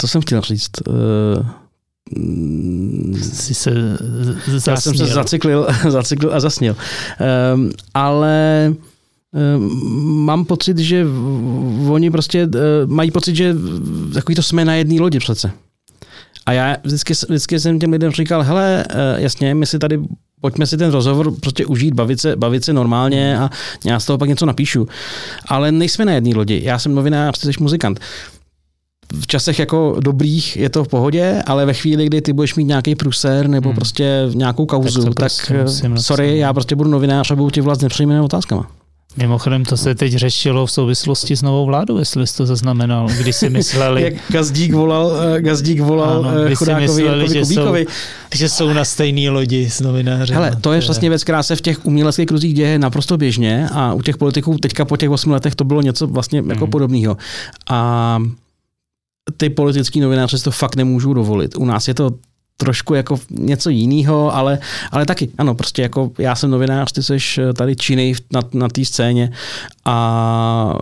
to jsem chtěl říct. Já jsem se zacyklil a zasnil. Ale mám pocit, že oni prostě mají pocit, že takový to jsme na jedné lodi přece. A já vždycky jsem těm lidem říkal, hele, jasně, my si tady pojďme si ten rozhovor prostě užít, bavit se normálně a já z toho pak něco napíšu. Ale nejsme na jedné lodi. Já jsem novinář, ty jsi muzikant. V časech jako dobrých je to v pohodě, ale ve chvíli, kdy ty budeš mít nějaký prusér nebo prostě nějakou kauzu, já prostě budu novinář a budu ti volat s nepříjemnými otázkama. Mimochodem, to se teď řešilo v souvislosti s novou vládou, jestli jsi to zaznamenal, když si mysleli... Jak Gazdík volal Chudákovi a Kubíkovi. Že jsou na stejné lodi s novináři. Hele, to je vlastně věc, která se v těch uměleckých kruzích děje naprosto běžně a u těch politiků teďka po těch 8 letech to bylo něco vlastně jako podobného. A ty politický novináři to fakt nemůžou dovolit. U nás je to trošku jako něco jiného, ale taky, ano, prostě jako já jsem novinář, ty seš tady činej na té scéně a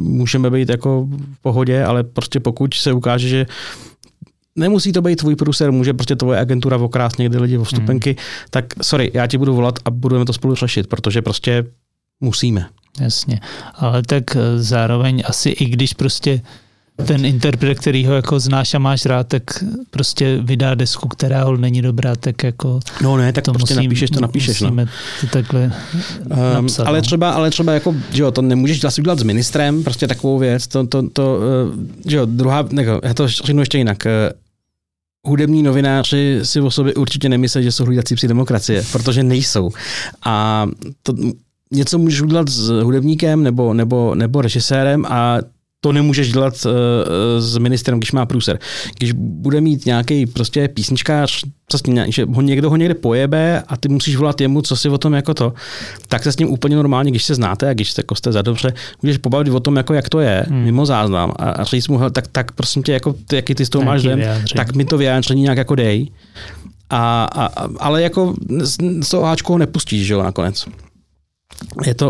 můžeme být jako v pohodě, ale prostě pokud se ukáže, že nemusí to být tvůj průser, může prostě tvoje agentura okrást někdy lidi o vstupenky, tak sorry, já ti budu volat a budeme to spolu řešit, protože prostě musíme. Jasně, ale tak zároveň asi i když prostě ten interpret, který ho jako znáš a máš rád, tak prostě vydá desku, která ho není dobrá, tak jako... No ne, tak to prostě napíšeš. Musíme to takhle napsat. Ale třeba jako, že jo, to nemůžeš asi udělat s ministrem, prostě takovou věc, to že jo, já to řeknu ještě jinak. Hudební novináři si o sobě určitě nemyslí, že jsou hlídací psi demokracie, protože nejsou. A to, něco můžeš udělat s hudebníkem nebo režisérem a to nemůžeš dělat s ministrem, když má průser. Když bude mít nějaký prostě písničkář, že někdo ho někde pojebe a ty musíš volat jemu, co si o tom jako to, tak se s ním úplně normálně, když se znáte a když se jste za dobře, můžeš pobavit o tom, jako jak to je, mimo záznam a říct mu, tak prosím tě, jako, jaký ty s tou máš den, tak mi to vyjádření nějak jako dej. Ale jako z toho háčku ho nepustíš, že jo, nakonec.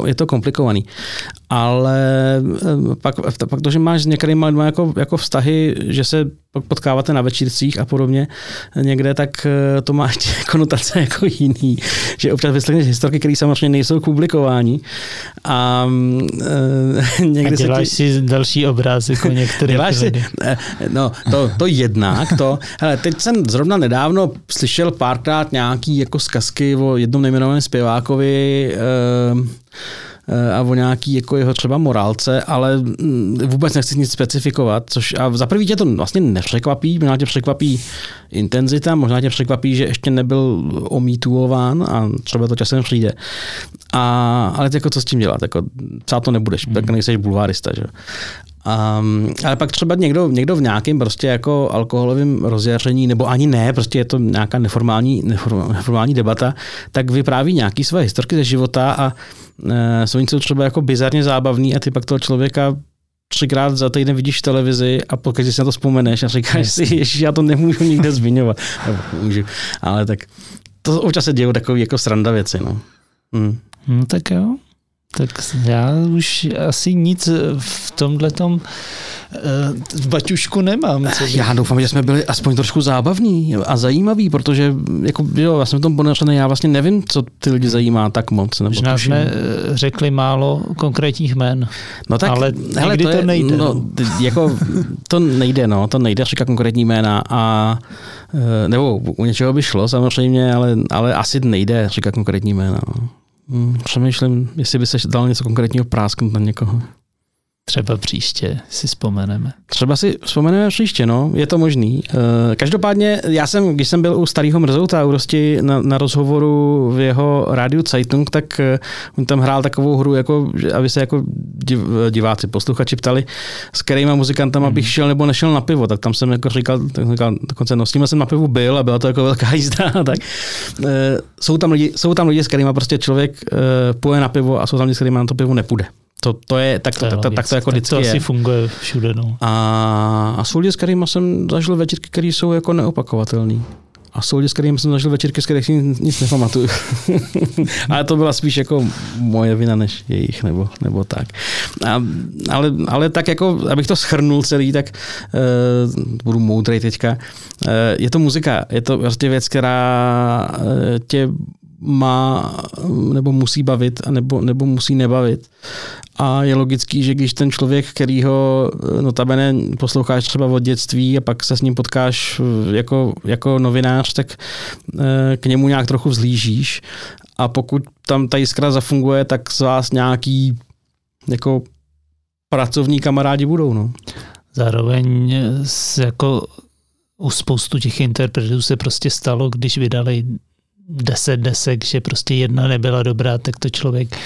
Je to komplikovaný, ale pak to, že máš s některými lidmi jako vztahy, že se potkáváte na večírcích a podobně někde, tak to má ještě konotace jako jiný, že občas vyslechneš historky, které samozřejmě nejsou publikování a děláš si další obrázek o některých. No, to jednak to. Hele, teď jsem zrovna nedávno slyšel párkrát nějaký jako zkazky o jednom nejmenovaném zpěvákovi a o nějaký jako jeho třeba morálce, ale vůbec nechci nic specifikovat, což a za prvý tě to vlastně nepřekvapí, možná tě překvapí intenzita, možná tě překvapí, že ještě nebyl omítuován a třeba to časem přijde. Ale jako co s tím dělat? Jako, psát to nebudeš, tak nejseš bulvárista. Že? Ale pak třeba někdo v nějakém prostě jako alkoholovém rozjaření, nebo ani ne, prostě je to nějaká neformální debata, tak vypráví nějaké své historky ze života a jsou třeba jako bizarně zábavný a ty pak toho člověka 3krát za týden vidíš v televizi a pokud si na to vzpomeneš a říkáš si, ježiš, já to nemůžu nikde zmiňovat. Můžu, ale tak to občas se dějou takové jako sranda věci. No. No tak jo. Tak já už asi nic v tomhletom v baťušku nemám. Já doufám, že jsme byli aspoň trošku zábavní a zajímaví, protože jako, jo, já jsem v tom ponařený, já vlastně nevím, co ty lidi zajímá tak moc. Možná jsme řekli málo konkrétních jmen, no tak, ale hele, nikdy to nejde. No, jako, to nejde říkat konkrétní jména a nebo u něčeho by šlo samozřejmě, ale asi nejde říkat konkrétní jména. Přemýšlím, jestli by se dal něco konkrétního prásknout na někoho. Třeba příště si vzpomeneme. Třeba si vzpomeneme příště, no, je to možný. Každopádně, já jsem, když jsem byl u starého Mrzouta, u Rosti na rozhovoru v jeho rádiu Zeitung, tak on tam hrál takovou hru, jako, aby se jako diváci, posluchači ptali, s kterýma muzikantama bych šel nebo nešel na pivo. Tak tam jsem jako říkal dokonce, no, s nimi jsem na pivu byl a byla to jako velká jízda. Tak. Jsou tam lidi, s kterýma prostě člověk půjde na pivo a jsou tam lidi, s kterýma na to pivo nepůjde. To je tak to jako vždycky je. To asi funguje všude. No. A jsou lidi, s kterými jsem zažil večírky, které jsou jako neopakovatelné. A jsou lidi, s kterými jsem zažil večírky, z kterých nic nepamatuju. Ale to byla spíš jako moje vina než jejich, nebo tak. Ale tak jako, abych to shrnul celý, tak budu moudrej teďka. Je to muzika, je to vlastně věc, která tě má nebo musí bavit nebo musí nebavit. A je logický, že když ten člověk, který ho notabene posloucháš třeba od dětství a pak se s ním potkáš jako novinář, tak k němu nějak trochu vzlížíš. A pokud tam ta jiskra zafunguje, tak z vás nějaký jako pracovní kamarádi budou. No. Zároveň jako u spoustu těch interpretů se prostě stalo, když vydali 10 desek, že prostě jedna nebyla dobrá, tak to člověk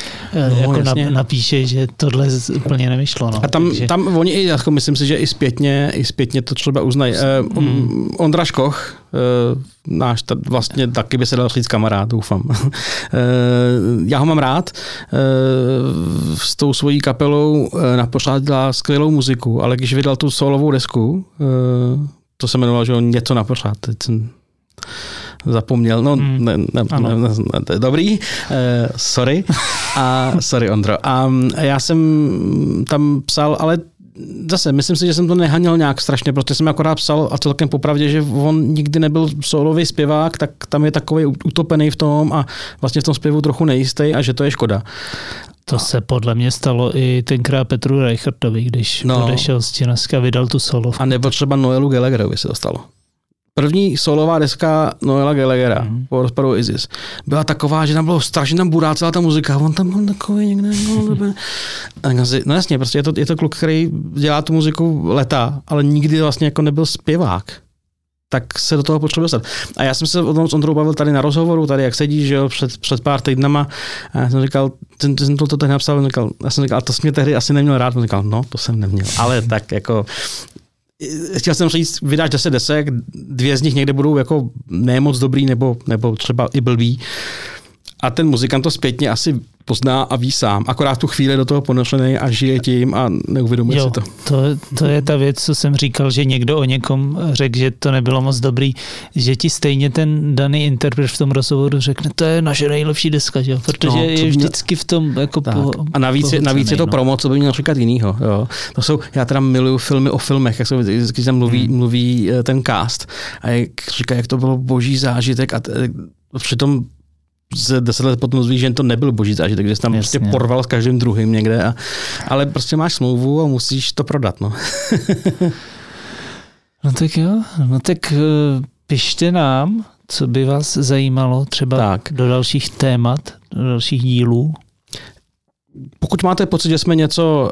napíše, že tohle úplně nevyšlo. No. A tam oni i, jako myslím si, že i zpětně to třeba uznají. Ondra Škoch, náš vlastně taky by se dal říct kamarád, doufám. Já ho mám rád. S tou svojí kapelou napořád dělá skvělou muziku, ale když vydal tu solovou desku, to se jmenovalo, že něco napořád, teď jsem zapomněl, no ne, to je dobrý, sorry Ondro. A já jsem tam psal, ale zase, myslím si, že jsem to nehanil nějak strašně, protože jsem akorát psal a celkem popravdě, že on nikdy nebyl sólový zpěvák, tak tam je takovej utopený v tom a vlastně v tom zpěvu trochu nejistý a že to je škoda. To se podle mě stalo i tenkrát Petru Reichardovi, když odešel z Činaska a vydal tu solovku. A nebo třeba Noelu Gallagherovi se to stalo. První solová deska Noela Gallaghera po rozpadu Isis byla taková, že tam bylo strašně tam burá celá ta muzika. On tam byl takový někde. No jasně, prostě je to kluk, který dělá tu muziku leta, ale nikdy vlastně jako nebyl zpěvák. Tak se do toho potřebuje dostat. A já jsem se o tom s Ondrou bavil tady na rozhovoru, tady jak sedíš, že jo, před pár týdnama. A já jsem říkal, ty jsem to tak napsal, já jsem říkal, to jsi mě tehdy asi neměl rád. On říkal, no, to jsem neměl. Ale tak jako... Chtěl jsem říct, vydáš 10 desek, 2 z nich někde budou jako nemoc dobrý nebo třeba i blbý. A ten muzikant to zpětně asi pozná a ví sám. Akorát tu chvíli do toho ponošlený a žije tím a neuvědomuje si to. To je ta věc, co jsem říkal, že někdo o někom řekl, že to nebylo moc dobrý, že ti stejně ten daný interpret v tom rozhovoru řekne, to je naše nejlepší deska, jo? Protože je vždycky v tom jako a navíc je to promo, co by měl říkat jinýho. Jo? To jsou, já teda miluju filmy o filmech, jak se vždycky tam mluví ten cast a jak říká, jak to bylo boží zážitek a přitom z 10 let potom zvíš, že to nebyl boží zážitek, že jsi tam prostě porval s každým druhým někde. Ale prostě máš smlouvu a musíš to prodat. No, no tak jo. No tak pište nám, co by vás zajímalo třeba do dalších témat, do dalších dílů. Pokud máte pocit, že jsme něco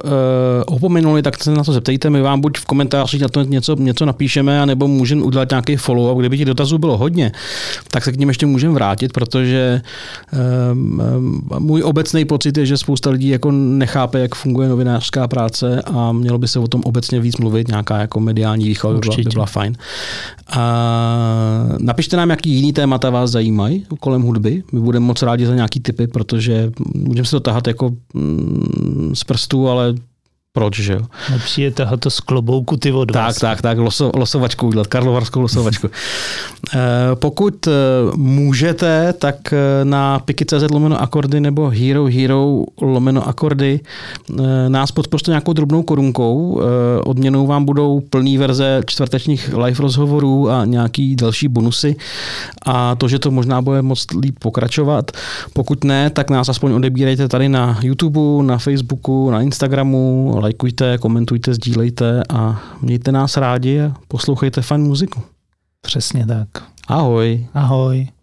opomenuli, tak se na to zeptejte. My vám buď v komentářích na to něco napíšeme, anebo můžeme udělat nějaký follow-up. Kdyby těch dotazů bylo hodně, tak se k ním ještě můžeme vrátit, protože můj obecný pocit je, že spousta lidí jako nechápe, jak funguje novinářská práce a mělo by se o tom obecně víc mluvit. Nějaká jako mediální výchova by byla fajn. Napište nám, jaký jiný témata vás zajímají kolem hudby. My budeme moc rádi za nějaký tipy, protože můžeme se to tahat jako z prstů, ale proč, že jo? Lepší je tahat to z klobouku ty od vás. Tak, losovačku udělat, karlovarskou losovačku. Pokud můžete, tak na piky.cz/akordy nebo hero.hero/akordy nás podpořte nějakou drobnou korunkou. Odměnou vám budou plný verze čtvrtečních live rozhovorů a nějaký další bonusy. A to, že to možná bude moc líp pokračovat. Pokud ne, tak nás aspoň odebírejte tady na YouTube, na Facebooku, na Instagramu, lajkujte, komentujte, sdílejte a mějte nás rádi a poslouchejte fajn muziku. Přesně tak. Ahoj. Ahoj.